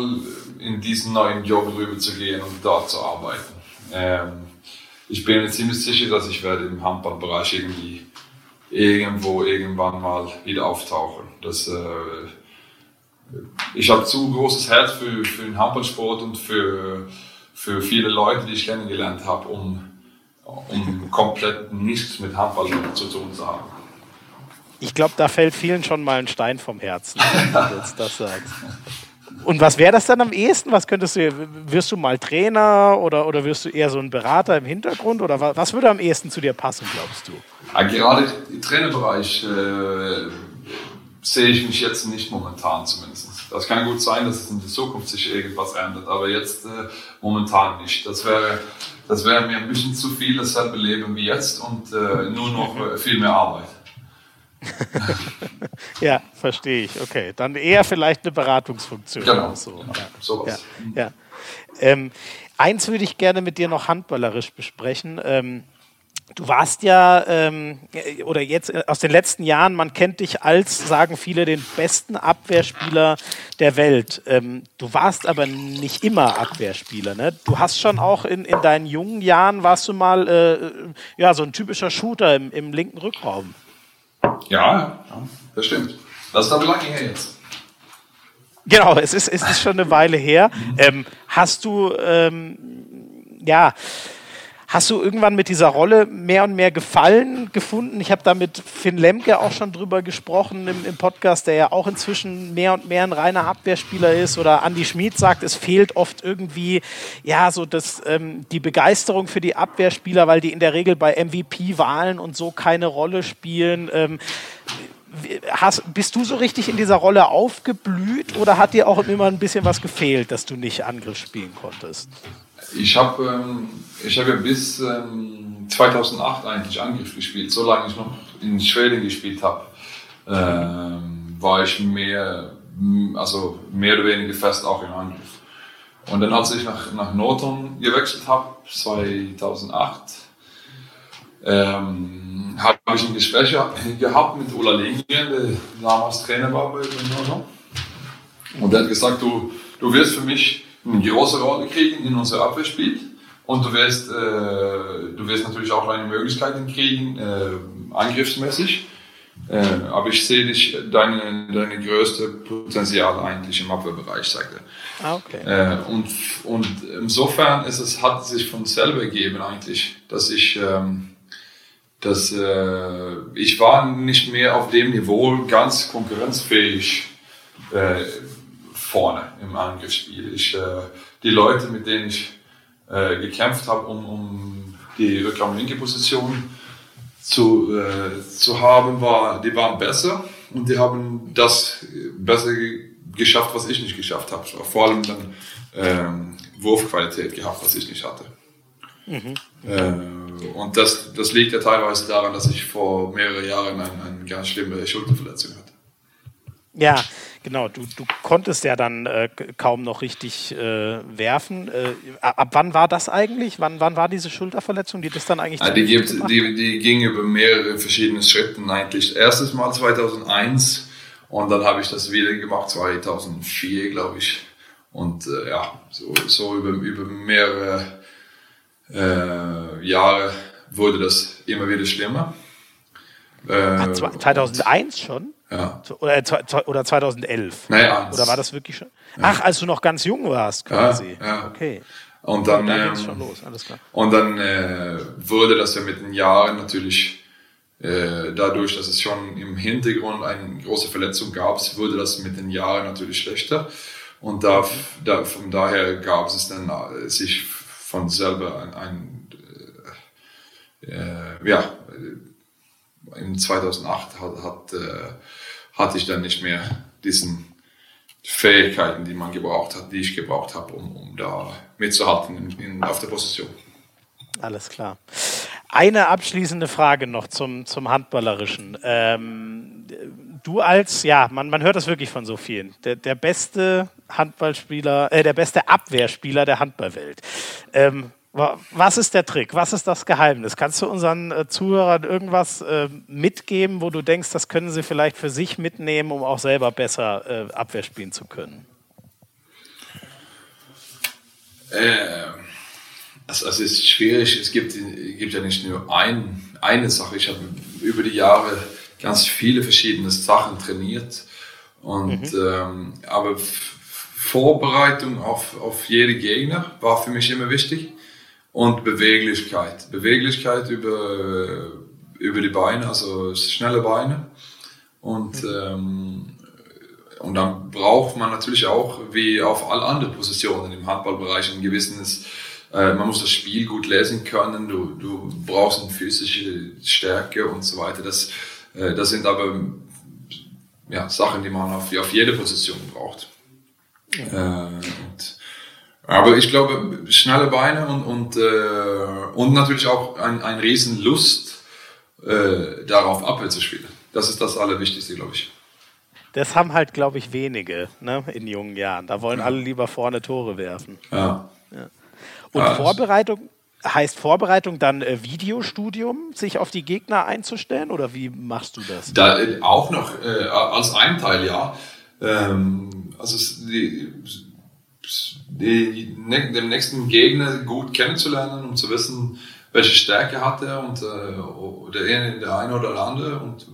in diesen neuen Job rüber zu gehen und dort zu arbeiten. Ich bin mir ziemlich sicher, dass ich werde im Handballbereich irgendwann mal wieder auftauchen. Ich habe zu großes Herz für den Handballsport und für viele Leute, die ich kennengelernt habe, um komplett nichts mit Handball zu tun zu haben. Ich glaube, da fällt vielen schon mal ein Stein vom Herzen, wenn du jetzt das sagst. Und was wäre das dann am ehesten? Was wirst du mal Trainer oder wirst du eher so ein Berater im Hintergrund? Oder was würde am ehesten zu dir passen, glaubst du? Ja, gerade im Trainerbereich sehe ich mich jetzt nicht momentan zumindest. Das kann gut sein, dass es in der Zukunft sich irgendwas ändert, aber jetzt momentan nicht. Das wäre mir ein bisschen zu viel, dasselbe Leben wie jetzt und nur noch viel mehr Arbeit. Ja, verstehe ich. Okay, dann eher vielleicht eine Beratungsfunktion. Genau, so. Ja. Sowas. Ja. Eins würde ich gerne mit dir noch handballerisch besprechen. Du warst ja, oder jetzt aus den letzten Jahren, man kennt dich als, sagen viele, den besten Abwehrspieler der Welt. Du warst aber nicht immer Abwehrspieler, ne? Du hast schon auch in deinen jungen Jahren, warst du mal so ein typischer Shooter im linken Rückraum. Ja, das stimmt. Das ist aber lange her jetzt. Genau, es ist schon eine Weile her. Hast du irgendwann mit dieser Rolle mehr und mehr Gefallen gefunden? Ich habe da mit Finn Lemke auch schon drüber gesprochen im Podcast, der ja auch inzwischen mehr und mehr ein reiner Abwehrspieler ist. Oder Andi Schmid sagt, es fehlt oft irgendwie die Begeisterung für die Abwehrspieler, weil die in der Regel bei MVP-Wahlen und so keine Rolle spielen. Bist du so richtig in dieser Rolle aufgeblüht oder hat dir auch immer ein bisschen was gefehlt, dass du nicht Angriff spielen konntest? Ich hab ja bis 2008 eigentlich Angriff gespielt. Solange ich noch in Schweden gespielt habe, war ich mehr oder weniger fest auch im Angriff. Und dann, als ich nach Nordhorn gewechselt habe, 2008, habe ich ein Gespräch gehabt mit Ola Lindgren, der damals Trainer war bei Nordhorn. Und der hat gesagt, du wirst für mich eine große Rolle kriegen in unser Abwehrspiel und du wirst natürlich auch deine Möglichkeiten kriegen, angriffsmäßig, aber ich sehe dich, deine größte Potenzial eigentlich im Abwehrbereich, sagte er. Okay. Und insofern hat es sich von selber ergeben eigentlich, dass ich war nicht mehr auf dem Niveau ganz konkurrenzfähig vorne im Angriffsspiel. Die Leute, mit denen ich gekämpft habe, um die rechte linke Position zu haben, die waren besser und die haben das besser geschafft, was ich nicht geschafft habe. Vor allem dann Wurfqualität gehabt, was ich nicht hatte. Mhm. Und das liegt ja teilweise daran, dass ich vor mehreren Jahren eine ganz schlimme Schulterverletzung hatte. Ja, genau. Du konntest ja dann kaum noch richtig werfen. Ab wann war das eigentlich? Wann war diese Schulterverletzung, die das dann eigentlich... Ja, die ging über mehrere verschiedene Schritte eigentlich. Erstes Mal 2001 und dann habe ich das wieder gemacht 2004, glaube ich. Und so über mehrere Jahre wurde das immer wieder schlimmer. 2001 schon? Ja. Oder 2011? Naja. Oder war das wirklich schon? Ja. Ach, als du noch ganz jung warst quasi. Ja. Okay. Und dann ging es schon los, alles klar. Und dann wurde das ja mit den Jahren natürlich, dadurch, dass es schon im Hintergrund eine große Verletzung gab, wurde das mit den Jahren natürlich schlechter. Und von daher gab es dann sich von selber in 2008 hatte ich dann nicht mehr diesen Fähigkeiten, die man gebraucht hat, die ich gebraucht habe, um da mitzuhalten auf der Position. Alles klar. Eine abschließende Frage noch zum Handballerischen. Du als, man hört das wirklich von so vielen, der beste Handballspieler, der beste Abwehrspieler der Handballwelt. Was ist der Trick? Was ist das Geheimnis? Kannst du unseren Zuhörern irgendwas mitgeben, wo du denkst, das können sie vielleicht für sich mitnehmen, um auch selber besser Abwehr spielen zu können? Es ist schwierig. Es gibt ja nicht nur eine Sache. Ich habe über die Jahre ganz viele verschiedene Sachen trainiert. Und, aber Vorbereitung auf jede Gegner war für mich immer wichtig. Und Beweglichkeit. Beweglichkeit über die Beine, also schnelle Beine. Und dann braucht man natürlich auch, wie auf alle anderen Positionen im Handballbereich, ein gewisses, man muss das Spiel gut lesen können, du brauchst eine physische Stärke und so weiter. Das sind aber Sachen, die man auf jede Position braucht. Aber ich glaube, schnelle Beine und natürlich auch eine riesen Lust darauf, Abwehr zu spielen. Das ist das Allerwichtigste, glaube ich. Das haben halt, glaube ich, wenige, ne, in jungen Jahren. Da wollen alle lieber vorne Tore werfen. Ja. Und Vorbereitung, heißt Vorbereitung dann Videostudium, sich auf die Gegner einzustellen? Oder wie machst du das? Da auch noch als ein Teil, ja. Also dem nächsten Gegner gut kennenzulernen, um zu wissen, welche Stärke hat er und der eine oder der andere, und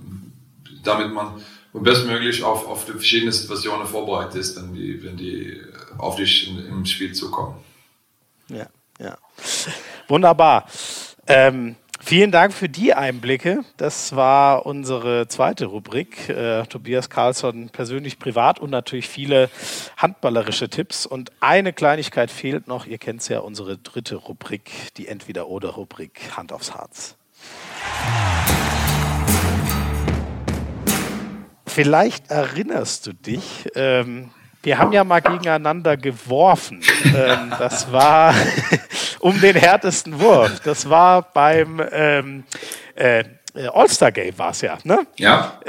damit man bestmöglich auf die verschiedenen Situationen vorbereitet ist, wenn die auf dich im Spiel zukommen. Ja. Wunderbar. Vielen Dank für die Einblicke. Das war unsere zweite Rubrik. Tobias Karlsson persönlich, privat und natürlich viele handballerische Tipps. Und eine Kleinigkeit fehlt noch. Ihr kennt ja unsere dritte Rubrik, die Entweder-Oder-Rubrik Hand aufs Herz. Vielleicht erinnerst du dich, wir haben ja mal gegeneinander geworfen. Das war um den härtesten Wurf. Das war beim All-Star-Game war es ja, ne? Ja.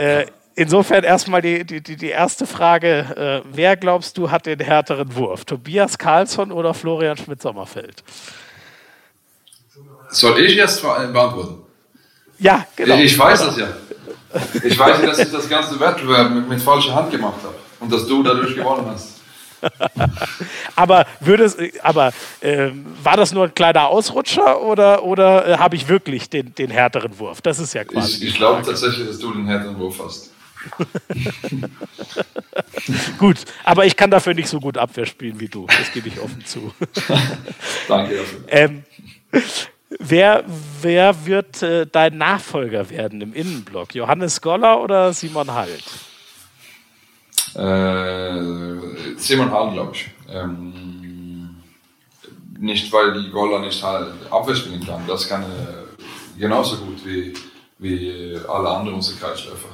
Insofern erstmal die erste Frage. Wer glaubst du hat den härteren Wurf? Tobias Karlsson oder Florian Schmitz-Sommerfeld? Soll ich jetzt beantworten? Ja, genau. Ich weiß das ja. Ich weiß, dass ich das ganze Wettbewerb mit falscher Hand gemacht habe. Und dass du dadurch gewonnen hast. Aber war das nur ein kleiner Ausrutscher oder habe ich wirklich den härteren Wurf? Das ist ja quasi. Ich glaube tatsächlich, dass du den härteren Wurf hast. Gut, aber ich kann dafür nicht so gut Abwehr spielen wie du. Das gebe ich offen zu. Danke dafür. Wer wird dein Nachfolger werden im Innenblock? Johannes Golla oder Simon Hald? Simon Hald, glaube ich. Nicht, weil die Golla nicht halt Abwehr spielen kann. Das kann genauso gut wie alle anderen unsere Kreisläufer.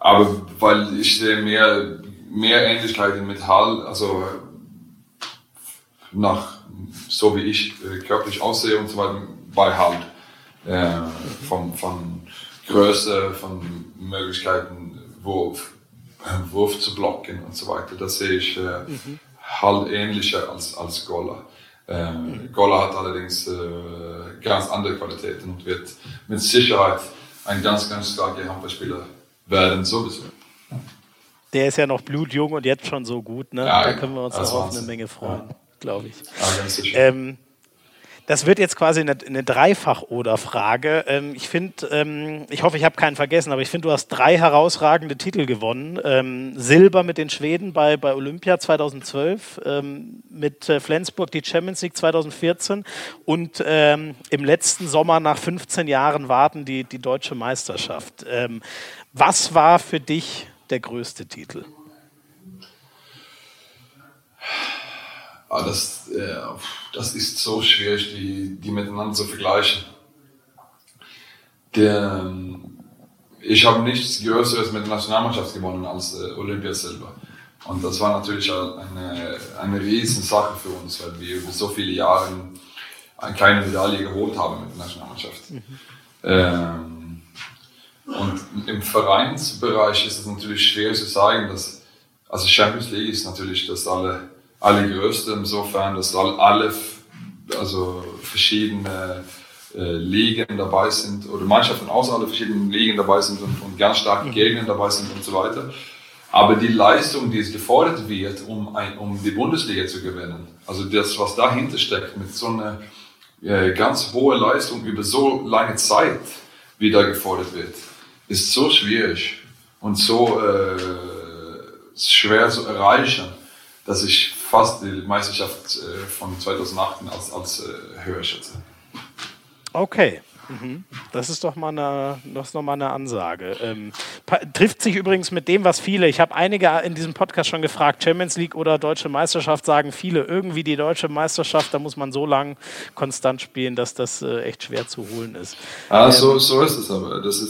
Aber weil ich sehe mehr Ähnlichkeiten mit Hall, also nach so wie ich körperlich aussehe und so weiter bei Hall. Von Größe, von Möglichkeiten, Wurf zu blocken und so weiter. Das sehe ich Hall ähnlicher als Golla. Golla hat allerdings ganz andere Qualitäten und wird mit Sicherheit ein ganz, ganz starker Handballspieler werden, sowieso. Der ist ja noch blutjung und jetzt schon so gut, ne? Ja, da können wir uns noch auf eine Menge freuen, glaube ich. Ja, ganz sicher. Das wird jetzt quasi eine Dreifach-Oder-Frage. Ich finde, ich hoffe, ich habe keinen vergessen, aber ich finde, du hast 3 herausragende Titel gewonnen. Silber mit den Schweden bei Olympia 2012, mit Flensburg die Champions League 2014 und im letzten Sommer nach 15 Jahren warten die deutsche Meisterschaft. Was war für dich der größte Titel? Das ist so schwierig, die miteinander zu vergleichen. Ich habe nichts Größeres mit der Nationalmannschaft gewonnen als Olympia selber. Und das war natürlich eine Riesensache für uns, weil wir über so viele Jahre keine Medaille geholt haben mit der Nationalmannschaft. Und im Vereinsbereich ist es natürlich schwer zu sagen, dass also Champions League ist natürlich, dass alle größte, insofern, dass alle also verschiedene Ligen dabei sind oder Mannschaften aus alle verschiedenen Ligen dabei sind und ganz starke Gegner dabei sind und so weiter. Aber die Leistung, die es gefordert wird, um die Bundesliga zu gewinnen, also das, was dahinter steckt, mit so einer ganz hohe Leistung über so lange Zeit, wie da gefordert wird, ist so schwierig und so schwer zu erreichen, dass ich fast die Meisterschaft von 2008 als höher schätze. Okay, das ist doch mal eine Ansage. Trifft sich übrigens mit dem, was viele, ich habe einige in diesem Podcast schon gefragt, Champions League oder Deutsche Meisterschaft, sagen viele irgendwie die Deutsche Meisterschaft, da muss man so lang konstant spielen, dass das echt schwer zu holen ist. So ist es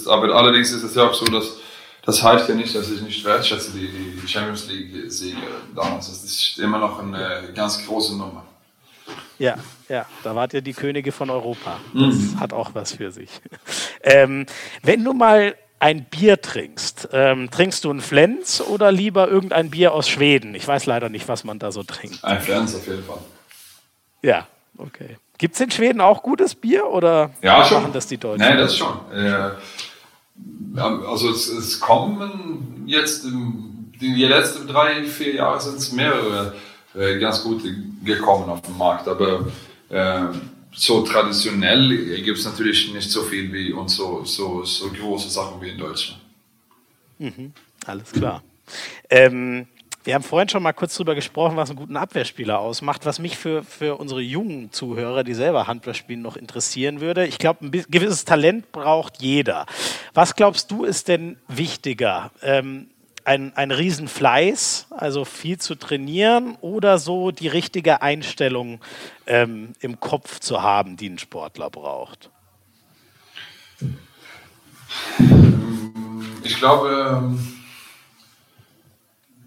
aber. Aber allerdings ist es ja auch so, dass das heißt ja nicht, dass ich nicht wertschätze die Champions League-Siege damals. Das ist immer noch eine ganz große Nummer. Ja, da wart ihr die Könige von Europa. Das hat auch was für sich. Wenn du mal ein Bier trinkst, trinkst du ein Flens oder lieber irgendein Bier aus Schweden? Ich weiß leider nicht, was man da so trinkt. Ein Flens auf jeden Fall. Ja, okay. Gibt es in Schweden auch gutes Bier oder machen das die Deutschen? Nein, das schon. Also es kommen jetzt, die letzten 3-4 Jahre sind es mehrere ganz gute gekommen auf den Markt, aber so traditionell gibt es natürlich nicht so viel wie und so große Sachen wie in Deutschland. Alles klar. Wir haben vorhin schon mal kurz drüber gesprochen, was einen guten Abwehrspieler ausmacht, was mich für unsere jungen Zuhörer, die selber Handball spielen, noch interessieren würde. Ich glaube, ein gewisses Talent braucht jeder. Was glaubst du, ist denn wichtiger? Ein Riesenfleiß, also viel zu trainieren oder so die richtige Einstellung im Kopf zu haben, die ein Sportler braucht? Ich glaube,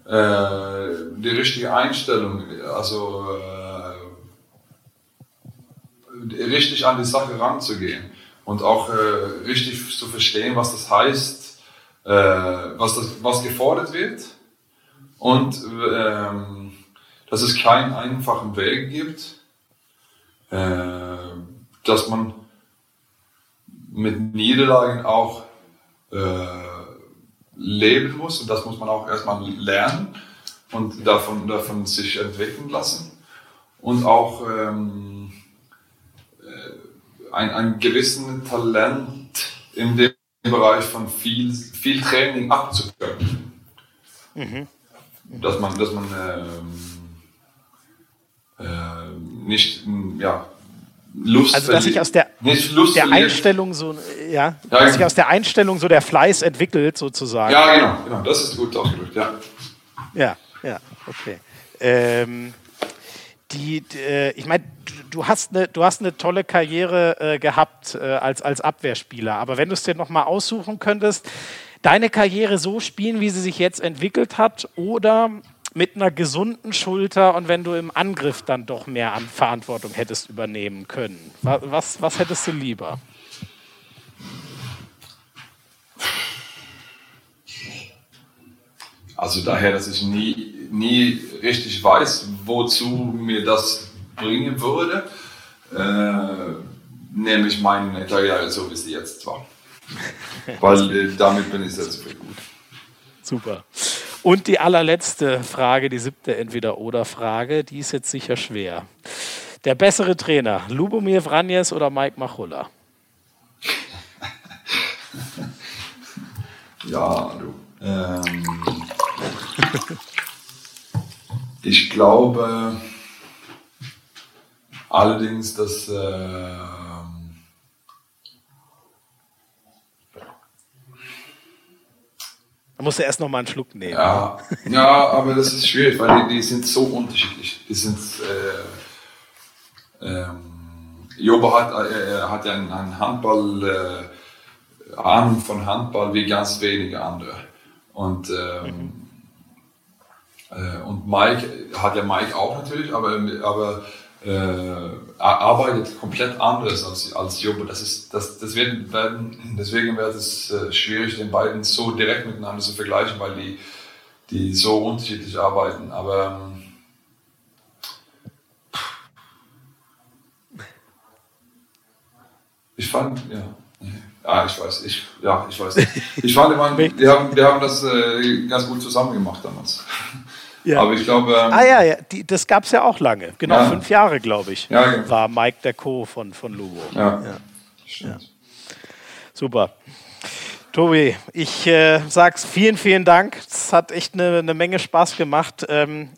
die richtige Einstellung, also richtig an die Sache ranzugehen und auch richtig zu verstehen, was das heißt, was gefordert wird und dass es keinen einfachen Weg gibt, dass man mit Niederlagen auch leben muss und das muss man auch erstmal lernen und davon sich entwickeln lassen und auch ein gewissen Talent in dem Bereich von viel Training abzukönnen. Dass man nicht Lust also, dass sich aus der Einstellung so, dass sich aus der Einstellung so der Fleiß entwickelt, sozusagen. Ja, genau. Das ist gut ausgedrückt, ja. Okay. Ich meine, du hast eine tolle Karriere gehabt als Abwehrspieler, aber wenn du es dir nochmal aussuchen könntest, deine Karriere so spielen, wie sie sich jetzt entwickelt hat, oder mit einer gesunden Schulter und wenn du im Angriff dann doch mehr an Verantwortung hättest übernehmen können, was hättest du lieber? Also daher, dass ich nie richtig weiß, wozu mir das bringen würde, nehme ich meinen Karriere so, wie sie jetzt war. Weil damit bin ich sehr zufrieden. Super. Und die allerletzte Frage, die 7. Entweder-Oder-Frage, die ist jetzt sicher schwer. Der bessere Trainer, Lubomir Vranjes oder Maik Machulla? Ja, du. Ich glaube allerdings, dass da musst du erst noch mal einen Schluck nehmen. Ja, aber das ist schwierig, weil die sind so unterschiedlich. Die sind Joba hat ja einen Handball Ahnung von Handball wie ganz wenige andere. Und Mike hat ja Mike auch natürlich, aber arbeitet komplett anders als Job. Deswegen wird es schwierig, den beiden so direkt miteinander zu vergleichen, weil die so unterschiedlich arbeiten. Aber ich fand, ja. Ja, ich weiß. Ich fand, wir haben das ganz gut zusammen gemacht damals. Ja. Aber ich glaube... das gab es ja auch lange. Genau, ja. 5 Jahre, glaube ich, war Mike der Co. von Lugo. Ja. Super. Tobi, ich sag's vielen Dank. Es hat echt eine Menge Spaß gemacht.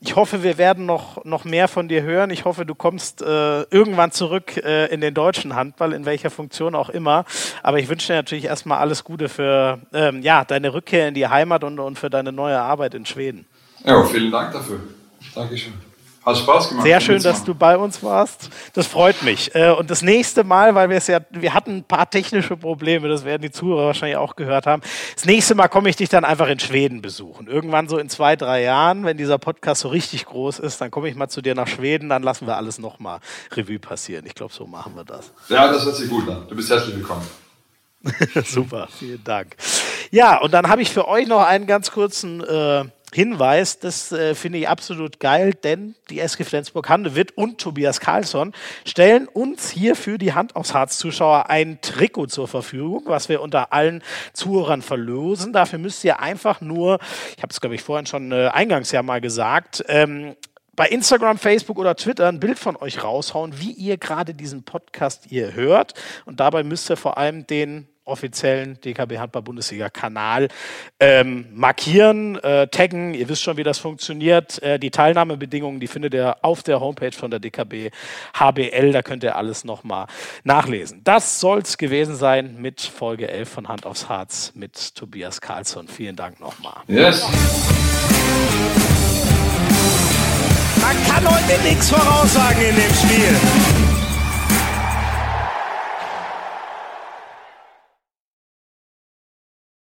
Ich hoffe, wir werden noch mehr von dir hören. Ich hoffe, du kommst irgendwann zurück in den deutschen Handball, in welcher Funktion auch immer. Aber ich wünsche dir natürlich erstmal alles Gute für deine Rückkehr in die Heimat und für deine neue Arbeit in Schweden. Ja, vielen Dank dafür. Dankeschön. Hat Spaß gemacht. Sehr schön, dass du bei uns warst. Das freut mich. Und das nächste Mal, weil wir hatten ein paar technische Probleme, das werden die Zuhörer wahrscheinlich auch gehört haben. Das nächste Mal komme ich dich dann einfach in Schweden besuchen. Irgendwann so in 2-3 Jahren, wenn dieser Podcast so richtig groß ist, dann komme ich mal zu dir nach Schweden, dann lassen wir alles nochmal Revue passieren. Ich glaube, so machen wir das. Ja, das hört sich gut an. Du bist herzlich willkommen. Super, vielen Dank. Ja, und dann habe ich für euch noch einen ganz kurzen... Hinweis, das finde ich absolut geil, denn die SG Flensburg-Handewitt und Tobias Karlsson stellen uns hier für die Hand aufs Herz-Zuschauer ein Trikot zur Verfügung, was wir unter allen Zuhörern verlosen. Dafür müsst ihr einfach nur, ich habe es glaube ich vorhin schon eingangs ja mal gesagt, bei Instagram, Facebook oder Twitter ein Bild von euch raushauen, wie ihr gerade diesen Podcast hier hört. Und dabei müsst ihr vor allem den offiziellen DKB-Handball-Bundesliga-Kanal markieren, taggen. Ihr wisst schon, wie das funktioniert. Die Teilnahmebedingungen, die findet ihr auf der Homepage von der DKB-HBL. Da könnt ihr alles nochmal nachlesen. Das soll's gewesen sein mit Folge 11 von Hand aufs Herz mit Tobias Karlsson. Vielen Dank nochmal. Yes. Man kann heute nichts voraussagen in dem Spiel.